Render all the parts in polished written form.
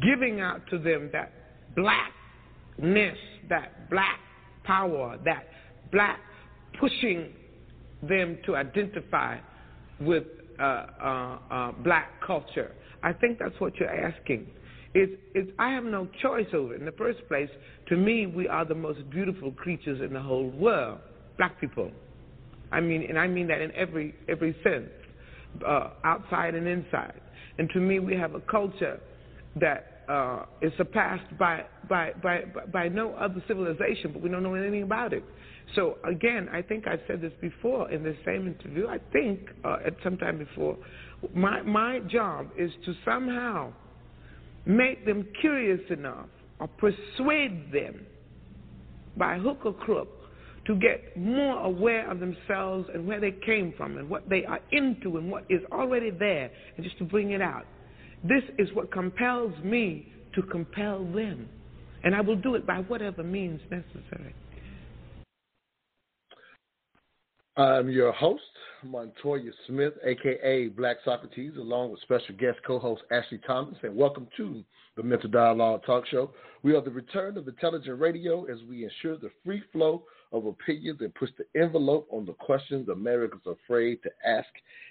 giving out to them that blackness, that black power, that black pushing them to identify with black culture? I think that's what you're asking. I have no choice over it. In the first place, to me, we are the most beautiful creatures in the whole world, black people. I mean, and I mean that in every sense, outside and inside. And to me, we have a culture that is surpassed by no other civilization, but we don't know anything about it. So, again, I think I said this before in the same interview, I think at some time before, my job is to somehow make them curious enough or persuade them by hook or crook to get more aware of themselves and where they came from and what they are into and what is already there, and just to bring it out. This is what compels me to compel them, and I will do it by whatever means necessary. I'm your host, Montoya Smith, a.k.a. Black Socrates, along with special guest co-host Ashley Thomas, and welcome to the Mental Dialogue Talk Show. We are the return of Intelligent Radio as we ensure the free flow of opinions and push the envelope on the questions Americans are afraid to ask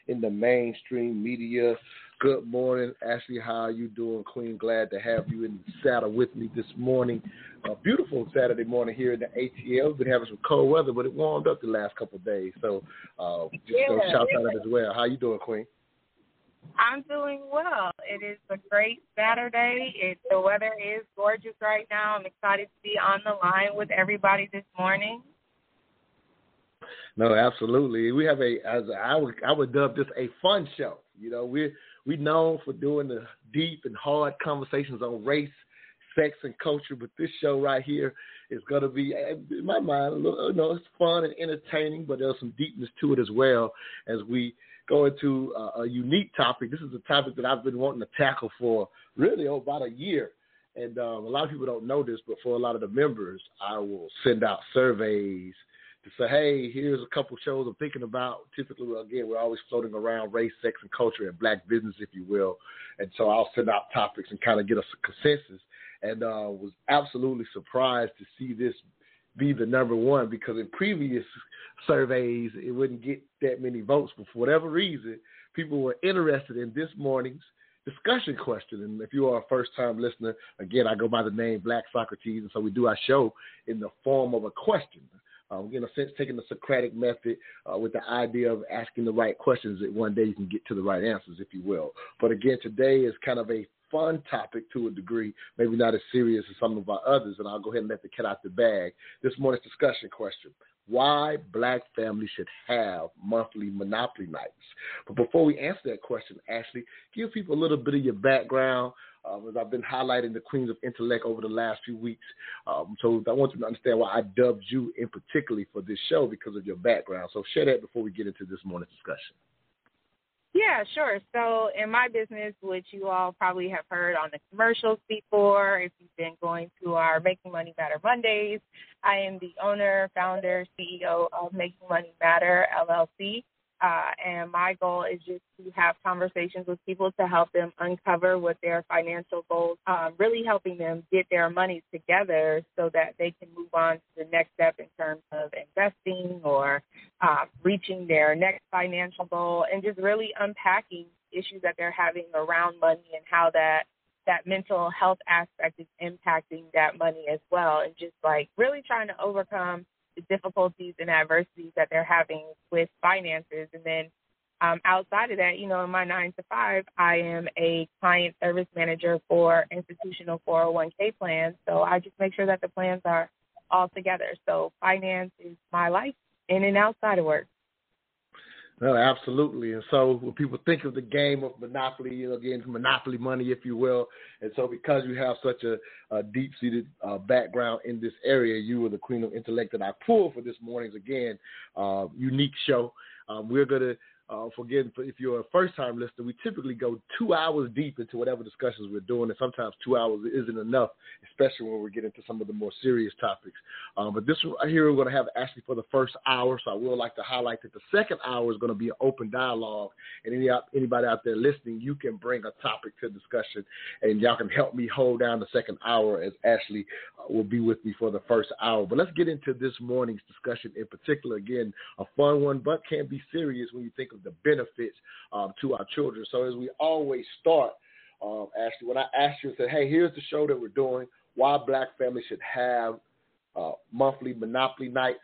in the mainstream media. Good morning, Ashley. How are you doing, Queen? Glad to have you in the saddle with me this morning. A beautiful Saturday morning here in the ATL. We've been having some cold weather, but it warmed up the last couple of days. So shout out as well. How are you doing, Queen? I'm doing well. It is a great Saturday. The weather is gorgeous right now. I'm excited to be on the line with everybody this morning. No, absolutely. We have I would dub this a fun show. You know, we're known for doing the deep and hard conversations on race, sex, and culture, but this show right here is going to be, in my mind, a little, you know, it's fun and entertaining, but there's some deepness to it as well as we go into a unique topic. This is a topic that I've been wanting to tackle for really about a year. And a lot of people don't know this, but for a lot of the members, I will send out surveys to say, hey, here's a couple shows I'm thinking about. Typically, again, we're always floating around race, sex, and culture and black business, if you will. And so I'll send out topics and kind of get us a consensus. And was absolutely surprised to see this be the number one, because in previous surveys, it wouldn't get that many votes. But for whatever reason, people were interested in this morning's discussion question. And if you are a first-time listener, again, I go by the name Black Socrates, and so we do our show in the form of a question. In a sense, taking the Socratic method with the idea of asking the right questions that one day you can get to the right answers, if you will. But again, today is kind of a fun topic to a degree, maybe not as serious as some of our others, and I'll go ahead and let the cat out the bag. This morning's discussion question: why black families should have monthly Monopoly nights. But before we answer that question, Ashley, give people a little bit of your background, as I've been highlighting the Queens of Intellect over the last few weeks. So I want you to understand why I dubbed you in particularly for this show, because of your background. So share that before we get into this morning's discussion. Yeah, sure. So in my business, which you all probably have heard on the commercials before, if you've been going to our Making Money Matter Mondays, I am the owner, founder, CEO of Making Money Matter LLC. And my goal is just to have conversations with people to help them uncover what their financial goals, really helping them get their money together so that they can move on to the next step in terms of investing or reaching their next financial goal, and just really unpacking issues that they're having around money and how that mental health aspect is impacting that money as well, and just like really trying to overcome the difficulties and adversities that they're having with finances. And then outside of that, you know, in my 9 to 5, I am a client service manager for institutional 401k plans. So I just make sure that the plans are all together. So finance is my life in and outside of work. No, absolutely. And so when people think of the game of Monopoly, you know, again, Monopoly money, if you will. And so because you have such a deep-seated background in this area, you were the queen of intellect that I pulled for this morning's, again, unique show. We're going to, forgive if you're a first-time listener, we typically go 2 hours deep into whatever discussions we're doing, and sometimes 2 hours isn't enough, especially when we get into some of the more serious topics. But this one here we're going to have Ashley for the first hour, so I would like to highlight that the second hour is going to be an open dialogue, and anybody out there listening, you can bring a topic to discussion, and y'all can help me hold down the second hour as Ashley will be with me for the first hour. But let's get into this morning's discussion in particular. Again, a fun one, but can be serious when you think of the benefits to our children. So as we always start, Ashley, when I asked you and said, hey, here's the show that we're doing, why Black families should have monthly Monopoly nights,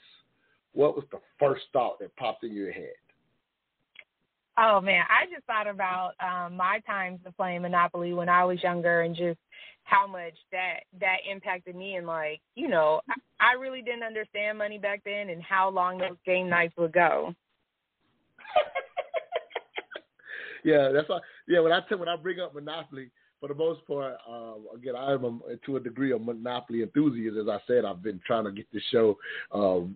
what was the first thought that popped in your head? Oh, man, I just thought about my times of playing Monopoly when I was younger and just how much that impacted me. And, like, you know, I really didn't understand money back then and how long those game nights would go. Yeah, that's why. Yeah, when I bring up Monopoly, for the most part, again, I am to a degree a Monopoly enthusiast. As I said, I've been trying to get this show done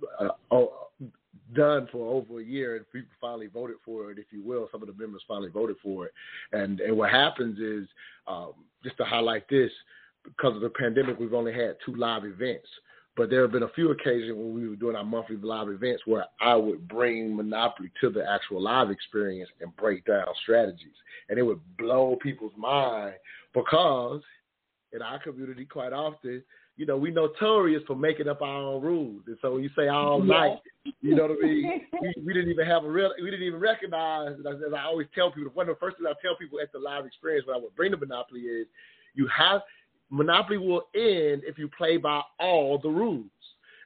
for over a year, and people finally voted for it, if you will. Some of the members finally voted for it, and what happens is, just to highlight this, because of the pandemic, we've only had 2 live events. But there have been a few occasions when we were doing our monthly live events where I would bring Monopoly to the actual live experience and break down strategies. And it would blow people's mind because in our community quite often, you know, we're notorious for making up our own rules. And so when you say all night, you know what I mean? We didn't even have we didn't even recognize, as I always tell people, one of the first things I tell people at the live experience when I would bring the Monopoly is Monopoly will end if you play by all the rules.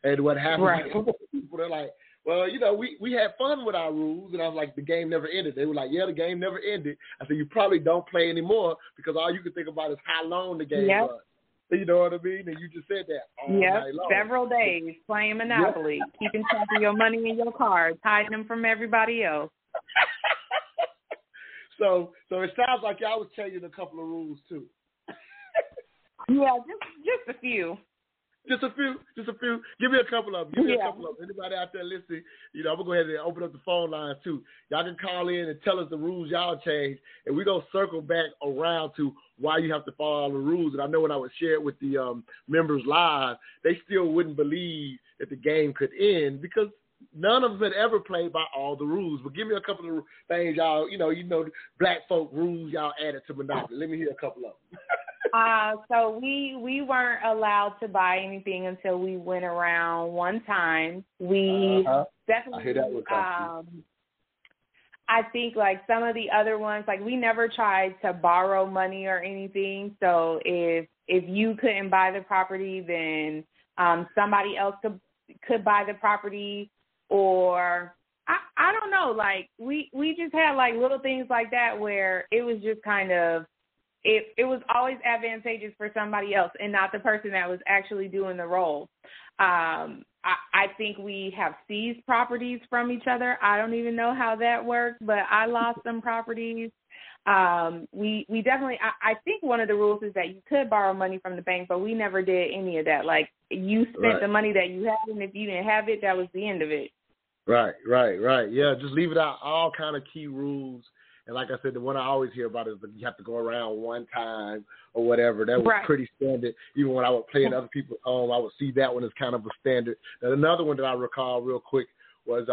And what happens is people are like, well, you know, we had fun with our rules. And I was like, the game never ended. They were like, yeah, the game never ended. I said, you probably don't play anymore because all you can think about is how long the game was. You know what I mean? And you just said that all night long. Several days playing Monopoly, keeping track of your money and your cards, hiding them from everybody else. So it sounds like y'all was changing a couple of rules, too. Yeah, just a few. Just a few. Give me a couple of them. Anybody out there listening, you know, I'm going to go ahead and open up the phone line, too. Y'all can call in and tell us the rules y'all changed, and we're going to circle back around to why you have to follow all the rules. And I know when I would share it with the members live, they still wouldn't believe that the game could end because none of us had ever played by all the rules. But give me a couple of things, y'all, you know, black folk rules y'all added to Monopoly. Let me hear a couple of them. So we weren't allowed to buy anything until we went around one time. We definitely, I hear that with I think like some of the other ones, like we never tried to borrow money or anything. So if you couldn't buy the property, then somebody else could buy the property, or I don't know. Like we just had like little things like that where it was just kind of, It was always advantageous for somebody else and not the person that was actually doing the role. I think we have seized properties from each other. I don't even know how that works, but I lost some properties. We definitely, I think one of the rules is that you could borrow money from the bank, but we never did any of that. Like you spent the money that you had, and if you didn't have it, that was the end of it. Right. Yeah, just leave it out. All kind of key rules. And like I said, the one I always hear about is that you have to go around one time or whatever. That was pretty standard. Even when I would play in other people's home, I would see that one as kind of a standard. And another one that I recall real quick was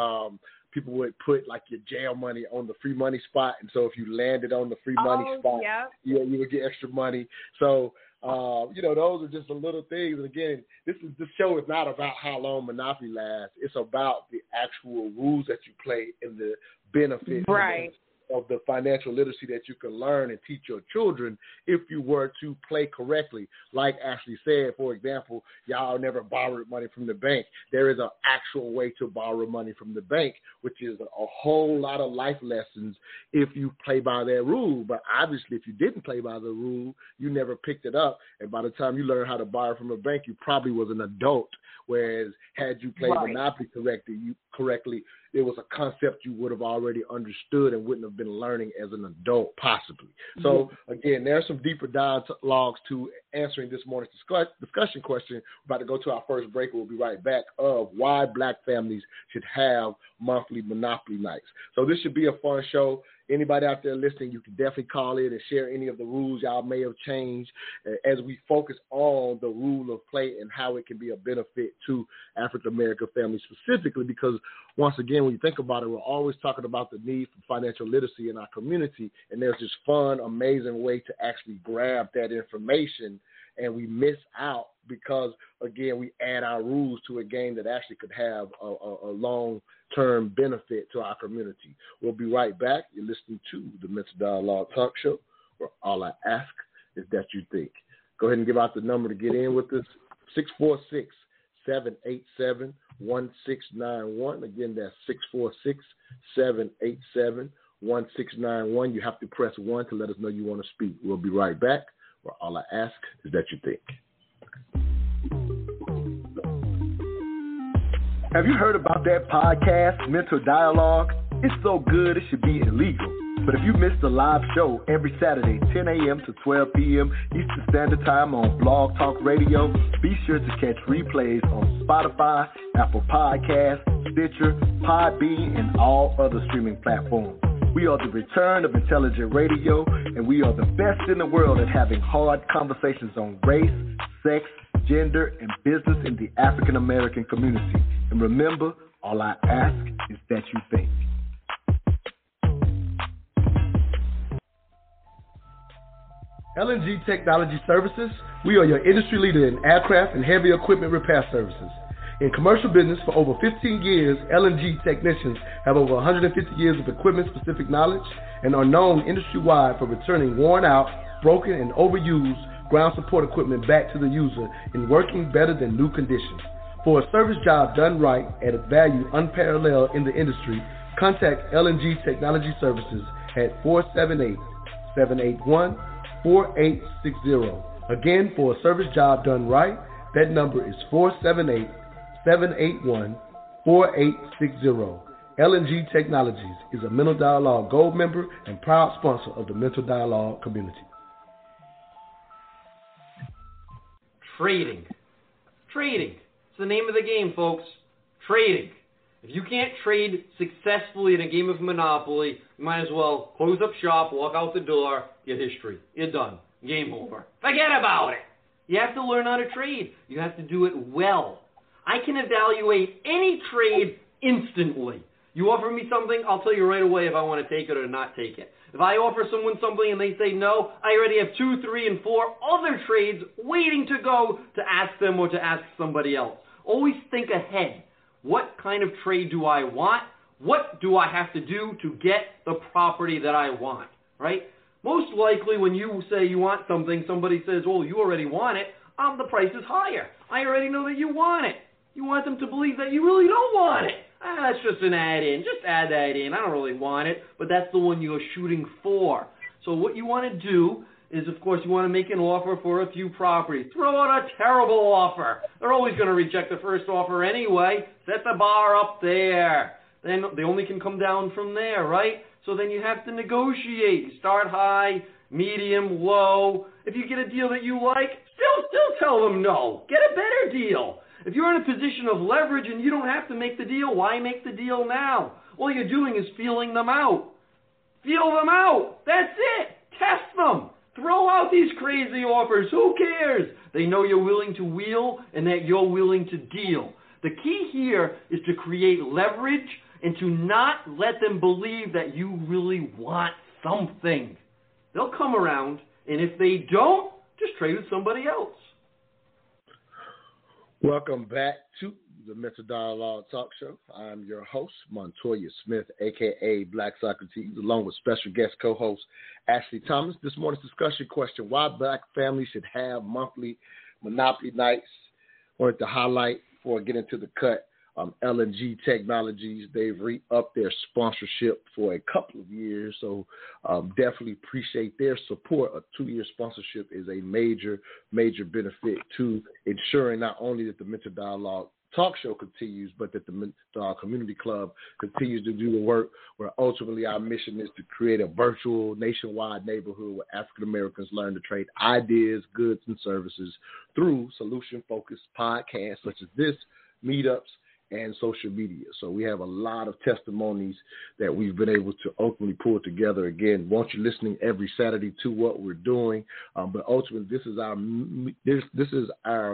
people would put like your jail money on the free money spot. And so if you landed on the free money spot, you would get extra money. So, you know, those are just the little things. And again, this show is not about how long Monopoly lasts. It's about the actual rules that you play and the benefits. Right. Of the financial literacy that you can learn and teach your children if you were to play correctly. Like Ashley said, for example, y'all never borrowed money from the bank. There is an actual way to borrow money from the bank, which is a whole lot of life lessons if you play by that rule. But obviously, if you didn't play by the rule, you never picked it up. And by the time you learned how to borrow from a bank, you probably was an adult. Whereas had you played Monopoly correctly, there was a concept you would have already understood and wouldn't have been learning as an adult, possibly. So, again, there are some deeper dialogues to answering this morning's discussion question. We're about to go to our first break. We'll be right back of why Black families should have monthly Monopoly nights. So this should be a fun show. Anybody out there listening, you can definitely call in and share any of the rules y'all may have changed as we focus on the rule of play and how it can be a benefit to African-American families specifically, because once again, when you think about it, we're always talking about the need for financial literacy in our community, and there's this fun, amazing way to actually grab that information, and we miss out because, again, we add our rules to a game that actually could have a long-term benefit to our community. We'll be right back. You're listening to the Mental Dialogue Talk Show, where all I ask is that you think. Go ahead and give out the number to get in with us, 646-787-1691. Again, that's 646-787-1691. You have to press 1 to let us know you want to speak. We'll be right back, where all I ask is that you think. Have you heard about that podcast, Mental Dialogue? It's so good it should be illegal. But if you missed the live show every Saturday, 10 a.m. to 12 p.m. Eastern Standard Time on Blog Talk Radio, be sure to catch replays on Spotify, Apple Podcasts, Stitcher, Podbean, and all other streaming platforms. We are the return of Intelligent Radio, and we are the best in the world at having hard conversations on race, sex, gender, and business in the African American community. And remember, all I ask is that you think. LNG Technology Services, we are your industry leader in aircraft and heavy equipment repair services. In commercial business for over 15 years, LNG technicians have over 150 years of equipment-specific knowledge and are known industry-wide for returning worn-out, broken, and overused ground support equipment back to the user in working better than new condition. For a service job done right at a value unparalleled in the industry, contact LNG Technology Services at 478-781-4860. Again, for a service job done right, that number is 478-781-4860. LNG Technologies is a Mental Dialogue Gold member and proud sponsor of the Mental Dialogue community. Trading. Trading. It's the name of the game, folks. Trading. If you can't trade successfully in a game of Monopoly, you might as well close up shop, walk out the door, get history. You're done. Game over. Forget about it. You have to learn how to trade. You have to do it well. I can evaluate any trade instantly. You offer me something, I'll tell you right away if I want to take it or not take it. If I offer someone something and they say no, I already have 2, 3, and 4 other trades waiting to go to ask them or to ask somebody else. Always think ahead. What kind of trade do I want? What do I have to do to get the property that I want, right? Most likely when you say you want something, somebody says, well, you already want it. The price is higher. I already know that you want it. You want them to believe that you really don't want it. That's just an add-in. Just add that in. I don't really want it, but that's the one you're shooting for. So what you want to do is, of course, you want to make an offer for a few properties. Throw out a terrible offer. They're always going to reject the first offer anyway. Set the bar up there. Then they only can come down from there, right? So then you have to negotiate. You start high, medium, low. If you get a deal that you like, still tell them no. Get a better deal. If you're in a position of leverage and you don't have to make the deal, why make the deal now? All you're doing is feeling them out. Feel them out. That's it. Test them. Throw out these crazy offers. Who cares? They know you're willing to wheel and that you're willing to deal. The key here is to create leverage and to not let them believe that you really want something. They'll come around, and if they don't, just trade with somebody else. Welcome back to the Mental Dialogue Talk Show. I'm your host, Montoya Smith, a.k.a. Black Socrates, along with special guest co-host Ashley Thomas. This morning's discussion question, why Black families should have monthly Monopoly nights. Wanted to highlight before I get into the cut. LNG Technologies, they've re-upped their sponsorship for a couple of years, so definitely appreciate their support. A 2-year sponsorship is a major benefit to ensuring not only that the Mental Dialogue talk show continues, but that our community club continues to do the work where ultimately our mission is to create a virtual nationwide neighborhood where African Americans learn to trade ideas, goods, and services through solution-focused podcasts such as this, meetups, and social media. So we have a lot of testimonies that we've been able to ultimately pull together. Again, want you listening every Saturday to what we're doing, but ultimately this is our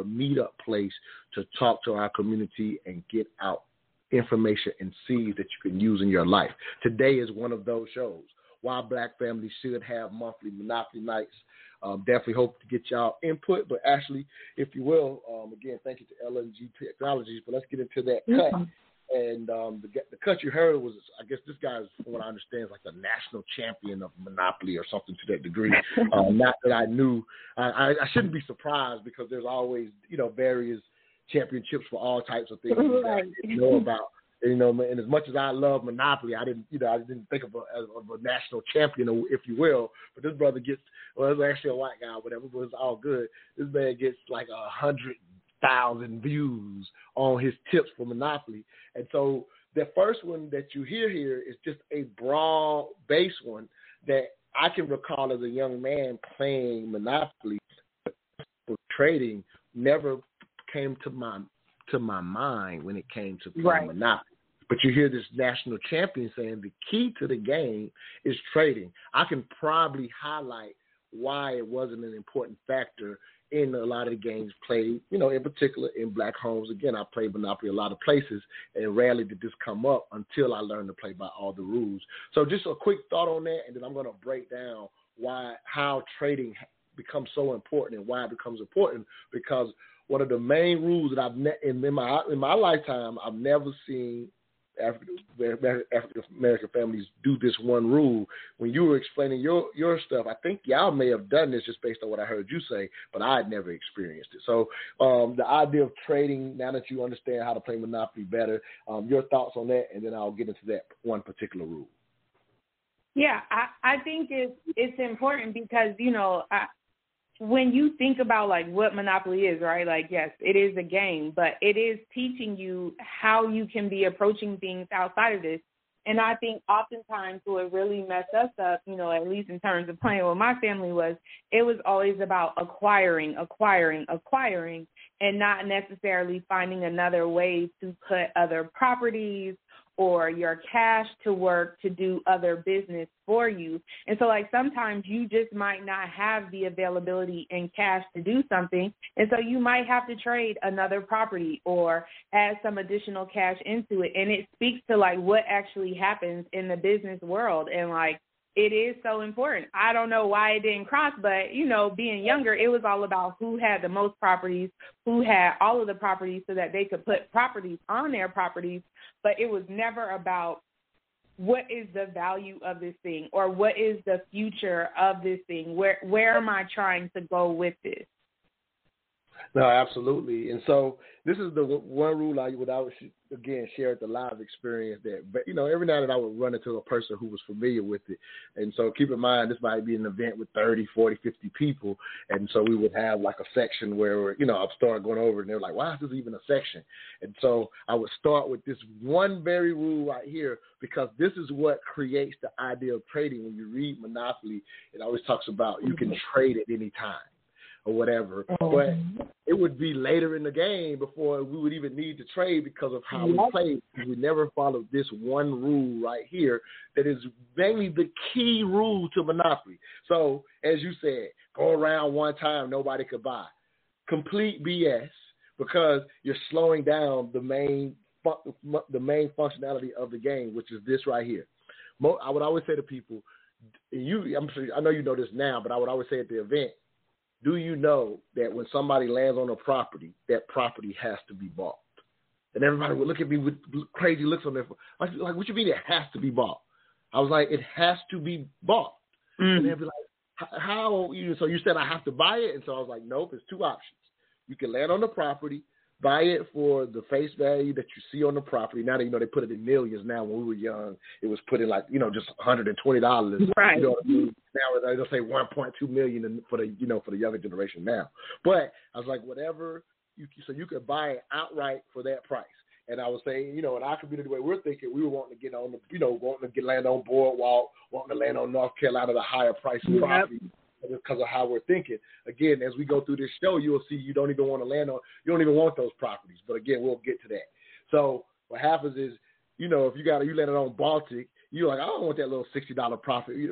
meetup place to talk to our community and get out information and seeds that you can use in your life. Today is one of those shows. Why Black families should have monthly Monopoly nights. Definitely hope to get y'all input, but Ashley, if you will, again, thank you to LNG Technologies, but let's get into that cut. And the cut you heard was, I guess this guy is, from what I understand, is like the national champion of Monopoly or something to that degree. Not that I knew. I shouldn't be surprised because there's always, various championships for all types of things right. that I didn't know about. And as much as I love Monopoly, I didn't think of a national champion, if you will. But this brother gets, well, it's actually a white guy, whatever, but it's all good. This man gets like 100,000 views on his tips for Monopoly. And so the first one that you hear here is just a broad-based one that I can recall as a young man playing Monopoly for trading never came to my mind when it came to playing right. Monopoly. But you hear this national champion saying the key to the game is trading. I can probably highlight why it wasn't an important factor in a lot of the games played, in particular in Black homes. Again, I played Monopoly a lot of places, and rarely did this come up until I learned to play by all the rules. So just a quick thought on that, and then I'm going to break down how trading becomes so important and why it becomes important, because one of the main rules that I've in my lifetime, I've never seen African American families do this one rule. When you were explaining your stuff, I think y'all may have done this just based on what I heard you say, but I had never experienced it. So the idea of trading, now that you understand how to play Monopoly better, your thoughts on that, and then I'll get into that one particular rule. Yeah, I think it's important because, when you think about like what Monopoly is, right? Like, yes, it is a game, but it is teaching you how you can be approaching things outside of this. And I think oftentimes what really messed us up, at least in terms of playing with my family was, it was always about acquiring, and not necessarily finding another way to put other properties or your cash to work to do other business for you. And so, like, sometimes you just might not have the availability in cash to do something, and so you might have to trade another property or add some additional cash into it. And it speaks to, like, what actually happens in the business world. And, like, it is so important. I don't know why it didn't cross, but, being younger, it was all about who had the most properties, who had all of the properties so that they could put properties on their properties, but it was never about what is the value of this thing or what is the future of this thing? Where am I trying to go with this? No, absolutely. And so this is the one rule I would share the live experience that, every now and then I would run into a person who was familiar with it. And so keep in mind, this might be an event with 30, 40, 50 people. And so we would have like a section where, I'll start going over and they're like, why is this even a section? And so I would start with this one very rule right here, because this is what creates the idea of trading. When you read Monopoly, it always talks about you can trade at any time. Or whatever, but it would be later in the game before we would even need to trade because of how we played. We never followed this one rule right here that is mainly the key rule to Monopoly. So, as you said, go around one time, nobody could buy. Complete BS, because you're slowing down the main functionality of the game, which is this right here. I would always say to people, I'm sure I know you know this now, but I would always say at the event, do you know that when somebody lands on a property, that property has to be bought? And everybody would look at me with crazy looks on their face. Like, what you mean it has to be bought? I was like, it has to be bought. Mm. And they'd be like, how? So you said I have to buy it? And so I was like, nope, it's two options. You can land on the property, buy it for the face value that you see on the property. Now that they put it in millions. Now when we were young, it was put in like, just $120. Right. You know what I mean? Now they'll say $1.2 million for the younger generation now. But I was like, whatever so you could buy it outright for that price. And I was saying, you know, in our community, the way we're thinking, we were wanting to get on the, you know, wanting to get land on Boardwalk, wanting to land on North Carolina, the higher price of property, because of how we're thinking. Again, as we go through this show, you'll see you don't even want to land on, you don't even want those properties. But again, we'll get to that. So what happens is, you know, if you got, you land it on Baltic, you're like, I don't want that little $60 property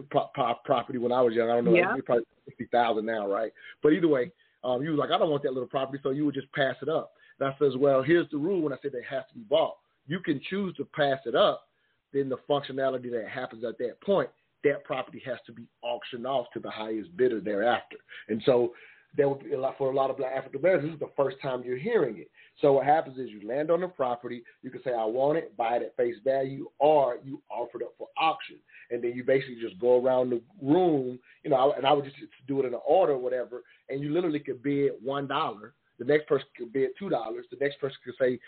when I was young. I don't know, it's probably $60,000 now, right? But either way, you was like, I don't want that little property, so you would just pass it up. And I says, well, here's the rule when I said that it has to be bought. You can choose to pass it up, then the functionality that happens at that point, that property has to be auctioned off to the highest bidder thereafter. And so that would be a lot for a lot of Black African Americans. This is the first time you're hearing it. So what happens is you land on the property, you can say, I want it, buy it at face value, or you offer it up for auction. And then you basically just go around the room, you know, and I would just do it in an order or whatever, and you literally could bid $1. The next person could bid $2. The next person could say,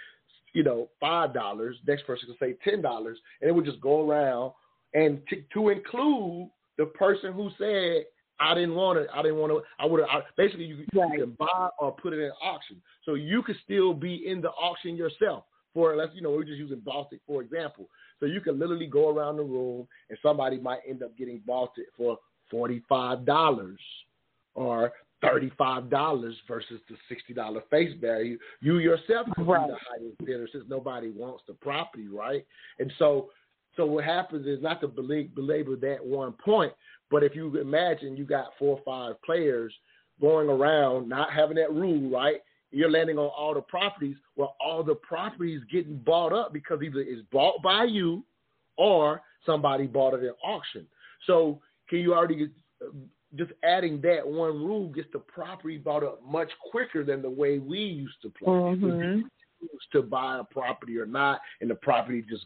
you know, $5. The next person could say $10. And it would just go around, and to include the person who said, I didn't want it. I didn't want to. I would have. Basically, you can buy or put it in an auction. So you could still be in the auction yourself. For, let's, you know, we're just using Baltic, for example. So you can literally go around the room, and somebody might end up getting Baltic for $45 or $35 versus the $60 face value. You yourself could be the highest bidder since nobody wants the property, right? And so what happens is, not to belabor that one point, but if you imagine you got 4 or 5 players going around, not having that rule, right? You're landing on all the properties. Well, all the properties getting bought up because either it's bought by you or somebody bought it at auction. So can you already, just adding that one rule gets the property bought up much quicker than the way we used to play. Mm-hmm. We choose to buy a property or not, and the property just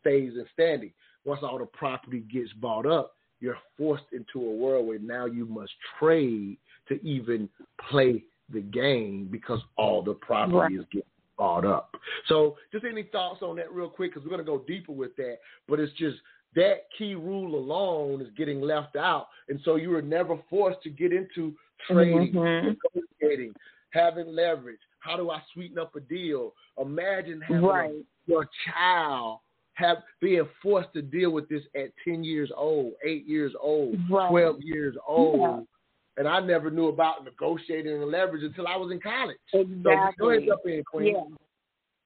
stays in standing. Once all the property gets bought up, you're forced into a world where now you must trade to even play the game because all the property is getting bought up. So just any thoughts on that real quick, because we're going to go deeper with that, but it's just that key rule alone is getting left out. And so you were never forced to get into trading, negotiating, having leverage. How do I sweeten up a deal? Imagine having your child being forced to deal with this at 10 years old, 8 years old, 12 years old. Yeah. And I never knew about negotiating and leverage until I was in college. Exactly. So go ahead, jump in, Queen. Yeah.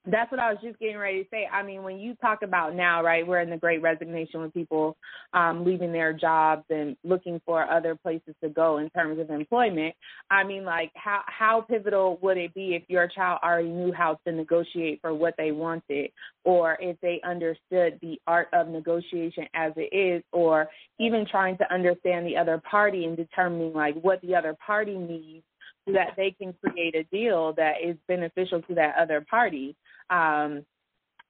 That's what I was just getting ready to say. I mean, when you talk about now, right, we're in the Great Resignation with people leaving their jobs and looking for other places to go in terms of employment. I mean, like, how pivotal would it be if your child already knew how to negotiate for what they wanted, or if they understood the art of negotiation as it is, or even trying to understand the other party and determining, like, what the other party needs so that they can create a deal that is beneficial to that other party.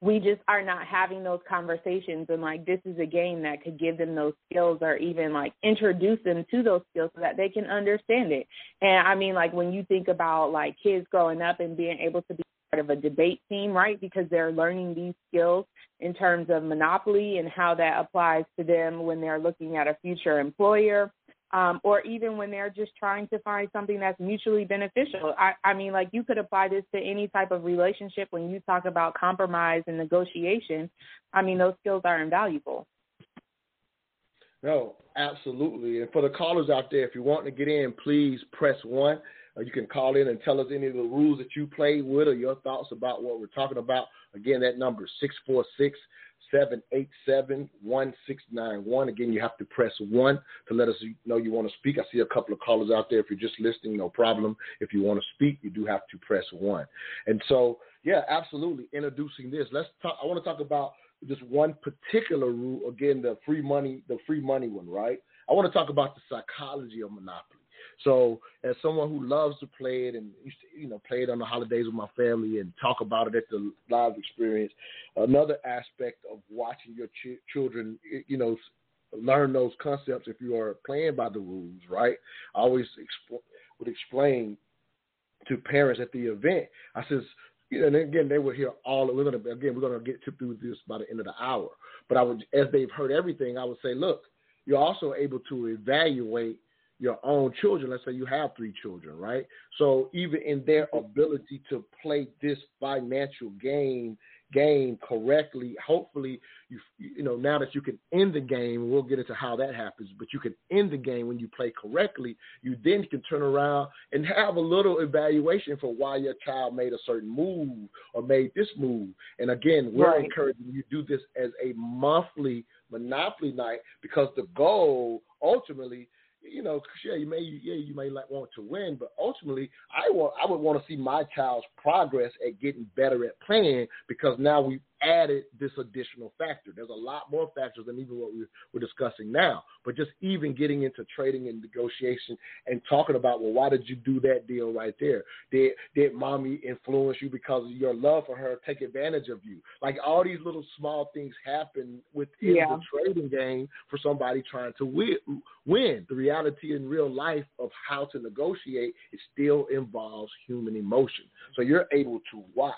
We just are not having those conversations, and like, this is a game that could give them those skills, or even like introduce them to those skills so that they can understand it. And I mean, like, when you think about like kids growing up and being able to be part of a debate team, right, because they're learning these skills in terms of Monopoly and how that applies to them when they're looking at a future employer. Or even when they're just trying to find something that's mutually beneficial. I mean, like, you could apply this to any type of relationship. When you talk about compromise and negotiation, I mean, those skills are invaluable. No, absolutely. And for the callers out there, if you want to get in, please press 1. You can call in and tell us any of the rules that you played with or your thoughts about what we're talking about. Again, that number is 646-787-1691. Again, you have to press 1 to let us know you want to speak. I see a couple of callers out there. If you're just listening, no problem. If you want to speak, you do have to press 1. And so, yeah, absolutely. Introducing this, I want to talk about just one particular rule. Again, the free money one, right? I want to talk about the psychology of Monopoly. So as someone who loves to play it and, you know, play it on the holidays with my family and talk about it at the live experience, another aspect of watching your children, you know, learn those concepts if you are playing by the rules, right? I always would explain to parents at the event, I says, and again, they were here all, we're going to get through this by the end of the hour. But I would, as they've heard everything, I would say, look, you're also able to evaluate your own children, let's say you have 3 children, right? So even in their ability to play this financial game correctly, hopefully, you know, now that you can end the game, we'll get into how that happens, but you can end the game when you play correctly. You then can turn around and have a little evaluation for why your child made a certain move or made this move. And again, we're encouraging you do this as a monthly Monopoly night, because the goal ultimately, you know, you may like want to win, but ultimately I would want to see my child's progress at getting better at playing, because now we've added this additional factor. There's a lot more factors than even what we're discussing now, but just even getting into trading and negotiation and talking about, well, why did you do that deal right there? Did mommy influence you because of your love for her, take advantage of you? Like, all these little small things happen within the trading game for somebody trying to win. The reality in real life of how to negotiate, it still involves human emotion. So you're able to watch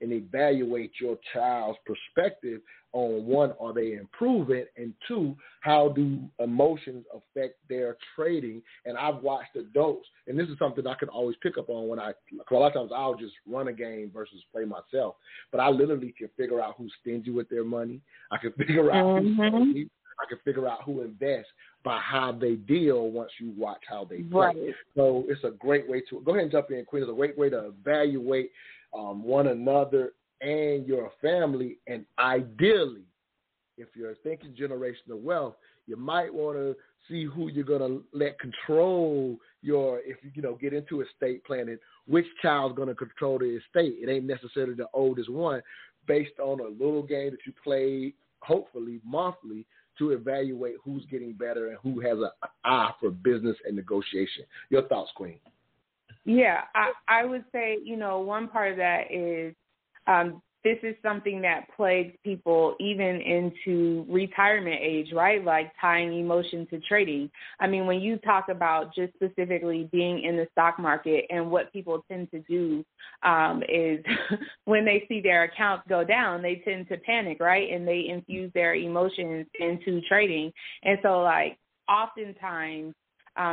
and evaluate your child's perspective on, 1, are they improving? And 2, how do emotions affect their trading? And I've watched adults, and this is something I can always pick up on because a lot of times I'll just run a game versus play myself. But I literally can figure out who's stingy with their money. I can figure out who's stingy. I can figure out who invests by how they deal once you watch how they play. Right. So it's a great way to – go ahead and jump in, Queen. It's a great way to evaluate one another and your family. And ideally, if you're thinking generational wealth, you might want to see who you're going to let control your, if you know, get into estate planning, which child's going to control the estate. It ain't necessarily the oldest one, based on a little game that you play, hopefully monthly, to evaluate who's getting better and who has an eye for business and negotiation. Your thoughts, Queen? Yeah, I would say, you know, one part of that is this is something that plagues people even into retirement age, right? Like tying emotion to trading. I mean, when you talk about just specifically being in the stock market, and what people tend to do is when they see their accounts go down, they tend to panic, right? And they infuse their emotions into trading. And so, like, oftentimes,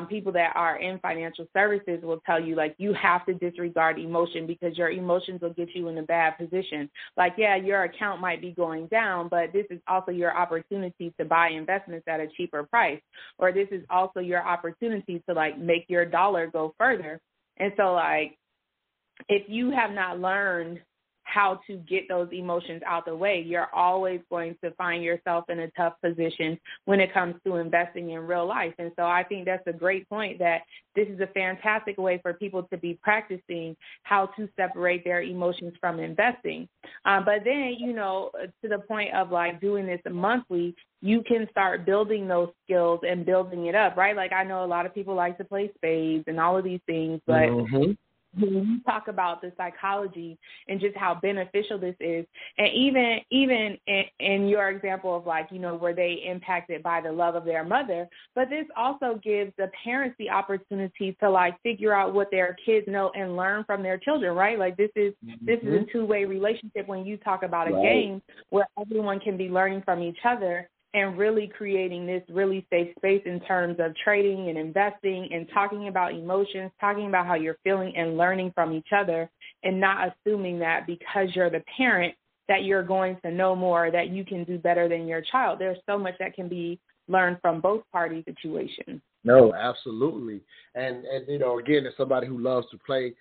people that are in financial services will tell you, like, you have to disregard emotion because your emotions will get you in a bad position. Like, yeah, your account might be going down, but this is also your opportunity to buy investments at a cheaper price, or this is also your opportunity to, like, make your dollar go further. And so, like, if you have not learned how to get those emotions out the way, you're always going to find yourself in a tough position when it comes to investing in real life. And so I think that's a great point, that this is a fantastic way for people to be practicing how to separate their emotions from investing. But then, you know, to the point of, like, doing this monthly, you can start building those skills and building it up, right? Like, I know a lot of people like to play spades and all of these things, but when you talk about the psychology and just how beneficial this is, and even in your example of, like, you know, were they impacted by the love of their mother, but this also gives the parents the opportunity to, like, figure out what their kids know and learn from their children, right? Like, this is a two-way relationship when you talk about a game where everyone can be learning from each other, and really creating this really safe space in terms of trading and investing and talking about emotions, talking about how you're feeling and learning from each other, and not assuming that because you're the parent that you're going to know more, that you can do better than your child. There's so much that can be learned from both party situations. No, absolutely. And you know, again, as somebody who loves to play,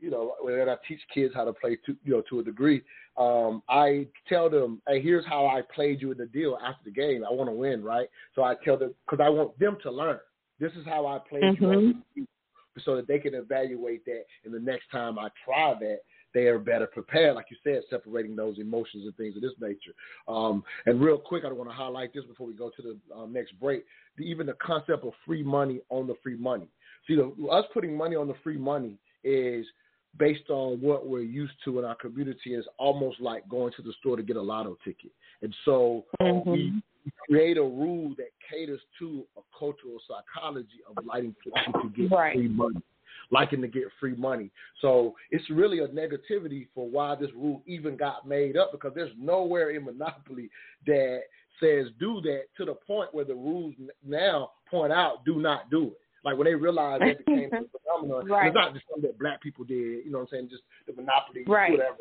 you know, when I teach kids how to play, to a degree, I tell them, hey, here's how I played you in the deal after the game. I want to win, right? So I tell them, because I want them to learn. This is how I played you, so that they can evaluate that. And the next time I try that, they are better prepared, like you said, separating those emotions and things of this nature. And real quick, I want to highlight this before we go to the next break. Even the concept of free money on the free money. See, us putting money on the free money is based on what we're used to in our community. Is almost like going to the store to get a lotto ticket. And so we create a rule that caters to a cultural psychology of liking to get free money. So it's really a negativity for why this rule even got made up, because there's nowhere in Monopoly that says do that, to the point where the rules now point out do not do it. Like when they realized that became a phenomenon. Right. It's not just something that black people did, you know what I'm saying, just the Monopoly, right. whatever,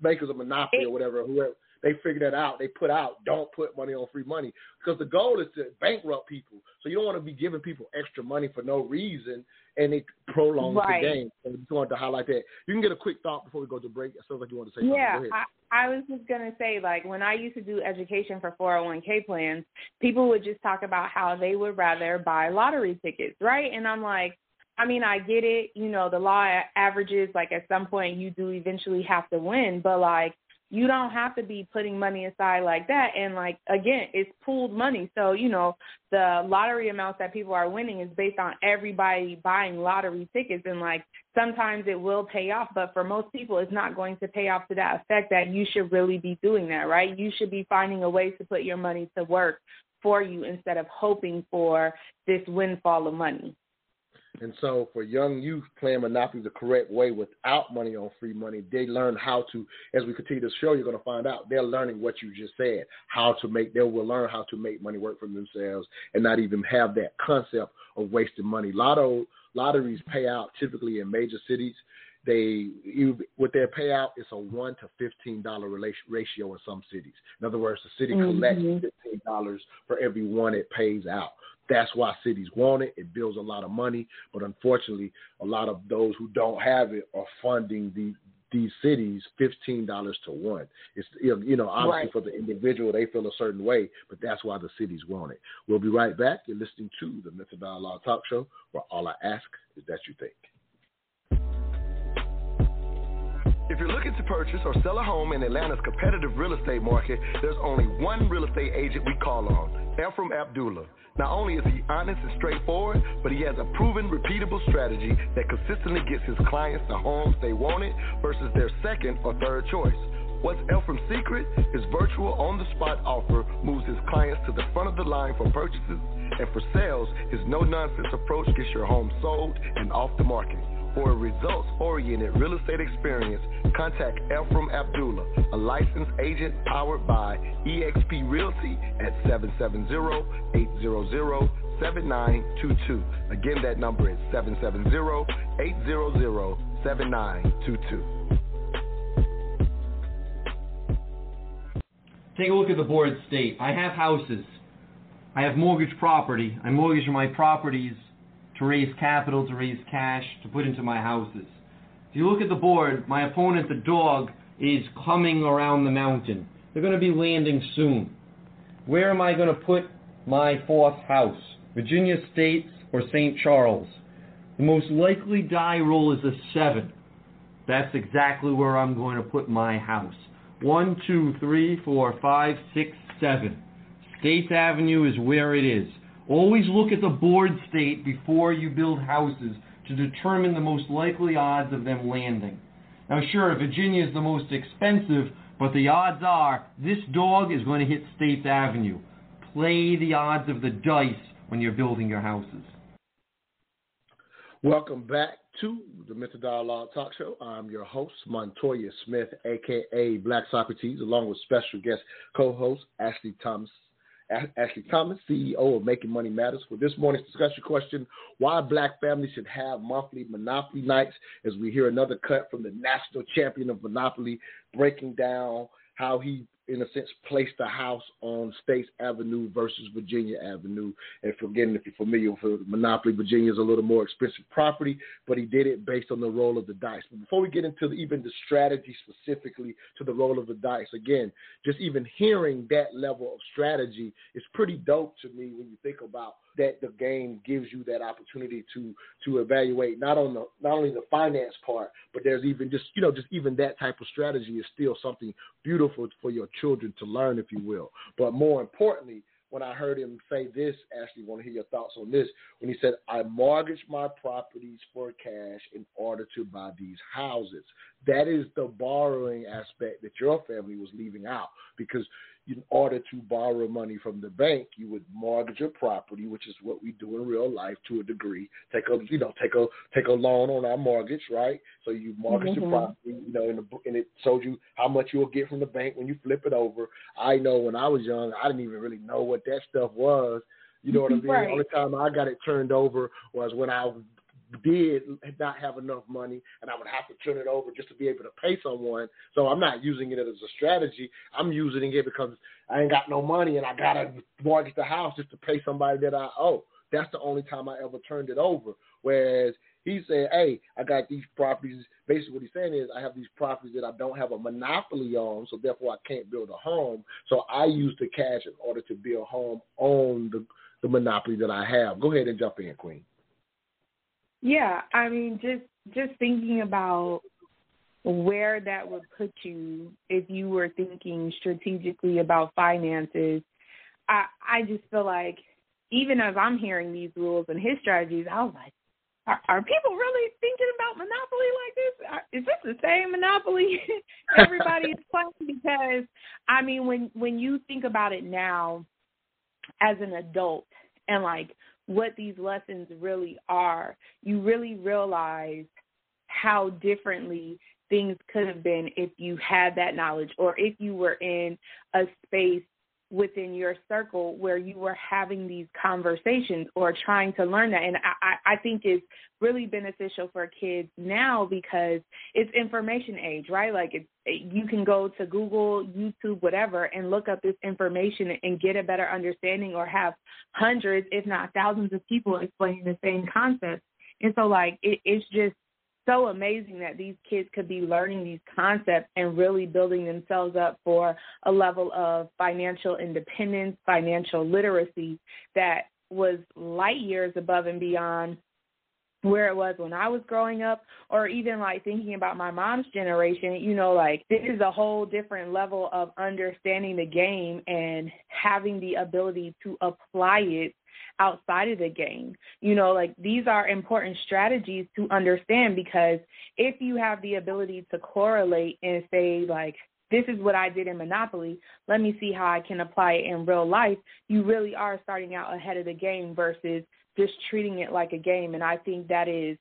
makers of Monopoly or whatever, whoever. They figured that out. They put out, don't put money on free money, because the goal is to bankrupt people. So you don't want to be giving people extra money for no reason, and it prolongs right. the game. So I just wanted to highlight that. You can get a quick thought before we go to break. It sounds like you want to say something. Yeah, I was just going to say, like, when I used to do education for 401k plans, people would just talk about how they would rather buy lottery tickets, right? And I'm like, I mean, I get it. You know, the law averages, like, at some point you do eventually have to win, but, like, you don't have to be putting money aside like that. And, like, again, it's pooled money. So, you know, the lottery amounts that people are winning is based on everybody buying lottery tickets. And, like, sometimes it will pay off, but for most people it's not going to pay off to that effect that you should really be doing that, right? You should be finding a way to put your money to work for you instead of hoping for this windfall of money. And so for young youth, playing Monopoly the correct way without money on free money, they learn how to, as we continue this show, you're going to find out, they're learning what you just said, how to make, they will learn how to make money work for themselves and not even have that concept of wasting money. Lotteries pay out typically in major cities. With their payout, it's a $1 to $15 ratio in some cities. In other words, the city collects $15 for every one it pays out. That's why cities want it. It builds a lot of money, but unfortunately, a lot of those who don't have it are funding these cities $15 to $1. It's, you know, obviously right. for the individual, they feel a certain way, but that's why the cities want it. We'll be right back. You're listening to the Mental Dialogue Talk Show, where all I ask is that you think. If you're looking to purchase or sell a home in Atlanta's competitive real estate market, there's only one real estate agent we call on, Ephraim Abdullah. Not only is he honest and straightforward, but he has a proven, repeatable strategy that consistently gets his clients the homes they wanted versus their second or third choice. What's Ephraim's secret? His virtual on-the-spot offer moves his clients to the front of the line for purchases, and for sales, his no-nonsense approach gets your home sold and off the market. For a results-oriented real estate experience, contact Ephraim Abdullah, a licensed agent powered by EXP Realty at 770-800-7922. Again, that number is 770-800-7922. Take a look at the board state. I have houses. I have mortgage property. I mortgage my properties to raise capital, to raise cash, to put into my houses. If you look at the board, my opponent, the dog, is coming around the mountain. They're going to be landing soon. Where am I going to put my fourth house? Virginia States or St. Charles? The most likely die roll is a 7. That's exactly where I'm going to put my house. 1, 2, 3, 4, 5, 6, 7. States Avenue is where it is. Always look at the board state before you build houses to determine the most likely odds of them landing. Now, sure, Virginia is the most expensive, but the odds are this dog is going to hit States Avenue. Play the odds of the dice when you're building your houses. Welcome back to the Mental Dialogue Talk Show. I'm your host, Montoya Smith, a.k.a. Black Socrates, along with special guest co-host Ashley Thomas, CEO of Making Money Matters. For this morning's discussion question, why black families should have monthly Monopoly nights, as we hear another cut from the national champion of Monopoly breaking down how he, in a sense, placed the house on States Avenue versus Virginia Avenue. And again, if you're familiar with Monopoly, Virginia is a little more expensive property, but he did it based on the roll of the dice. But before we get into even the strategy specifically to the roll of the dice, again, just even hearing that level of strategy is pretty dope to me when you think about that the game gives you that opportunity to evaluate not only the finance part, but there's even just that type of strategy is still something beautiful for your children to learn, if you will. But more importantly, when I heard him say this, Ashley, want to hear your thoughts on this, when he said, I mortgage my properties for cash in order to buy these houses. That is the borrowing aspect that your family was leaving out, because in order to borrow money from the bank, you would mortgage your property, which is what we do in real life to a degree. Take a loan on our mortgage, right? So you mortgage your property, and it told you how much you'll get from the bank when you flip it over. I know when I was young, I didn't even really know what that stuff was. You know what I mean? Right. The only time I got it turned over was when I did not have enough money and I would have to turn it over just to be able to pay someone. So I'm not using it as a strategy. I'm using it because I ain't got no money and I got to mortgage the house just to pay somebody that I owe. That's the only time I ever turned it over. Whereas he said, hey, I got these properties. Basically what he's saying is I have these properties that I don't have a monopoly on, so therefore I can't build a home. So I use the cash in order to build a home on the monopoly that I have. Go ahead and jump in, Queen. Yeah, I mean, just thinking about where that would put you if you were thinking strategically about finances, I just feel like even as I'm hearing these rules and his strategies, I was like, are people really thinking about Monopoly like this? Is this the same Monopoly everybody is playing? Because, I mean, when you think about it now as an adult and, like, what these lessons really are, you really realize how differently things could have been if you had that knowledge or if you were in a space within your circle where you were having these conversations or trying to learn that. And I think it's really beneficial for kids now because it's information age, right? Like you can go to Google, YouTube, whatever, and look up this information and get a better understanding or have hundreds, if not thousands of people explaining the same concept. And so like, it's just so amazing that these kids could be learning these concepts and really building themselves up for a level of financial independence, financial literacy that was light years above and beyond where it was when I was growing up, or even like thinking about my mom's generation, you know, like this is a whole different level of understanding the game and having the ability to apply it outside of the game. You know, like these are important strategies to understand because if you have the ability to correlate and say like, this is what I did in Monopoly, let me see how I can apply it in real life, you really are starting out ahead of the game versus just treating it like a game. And I think that is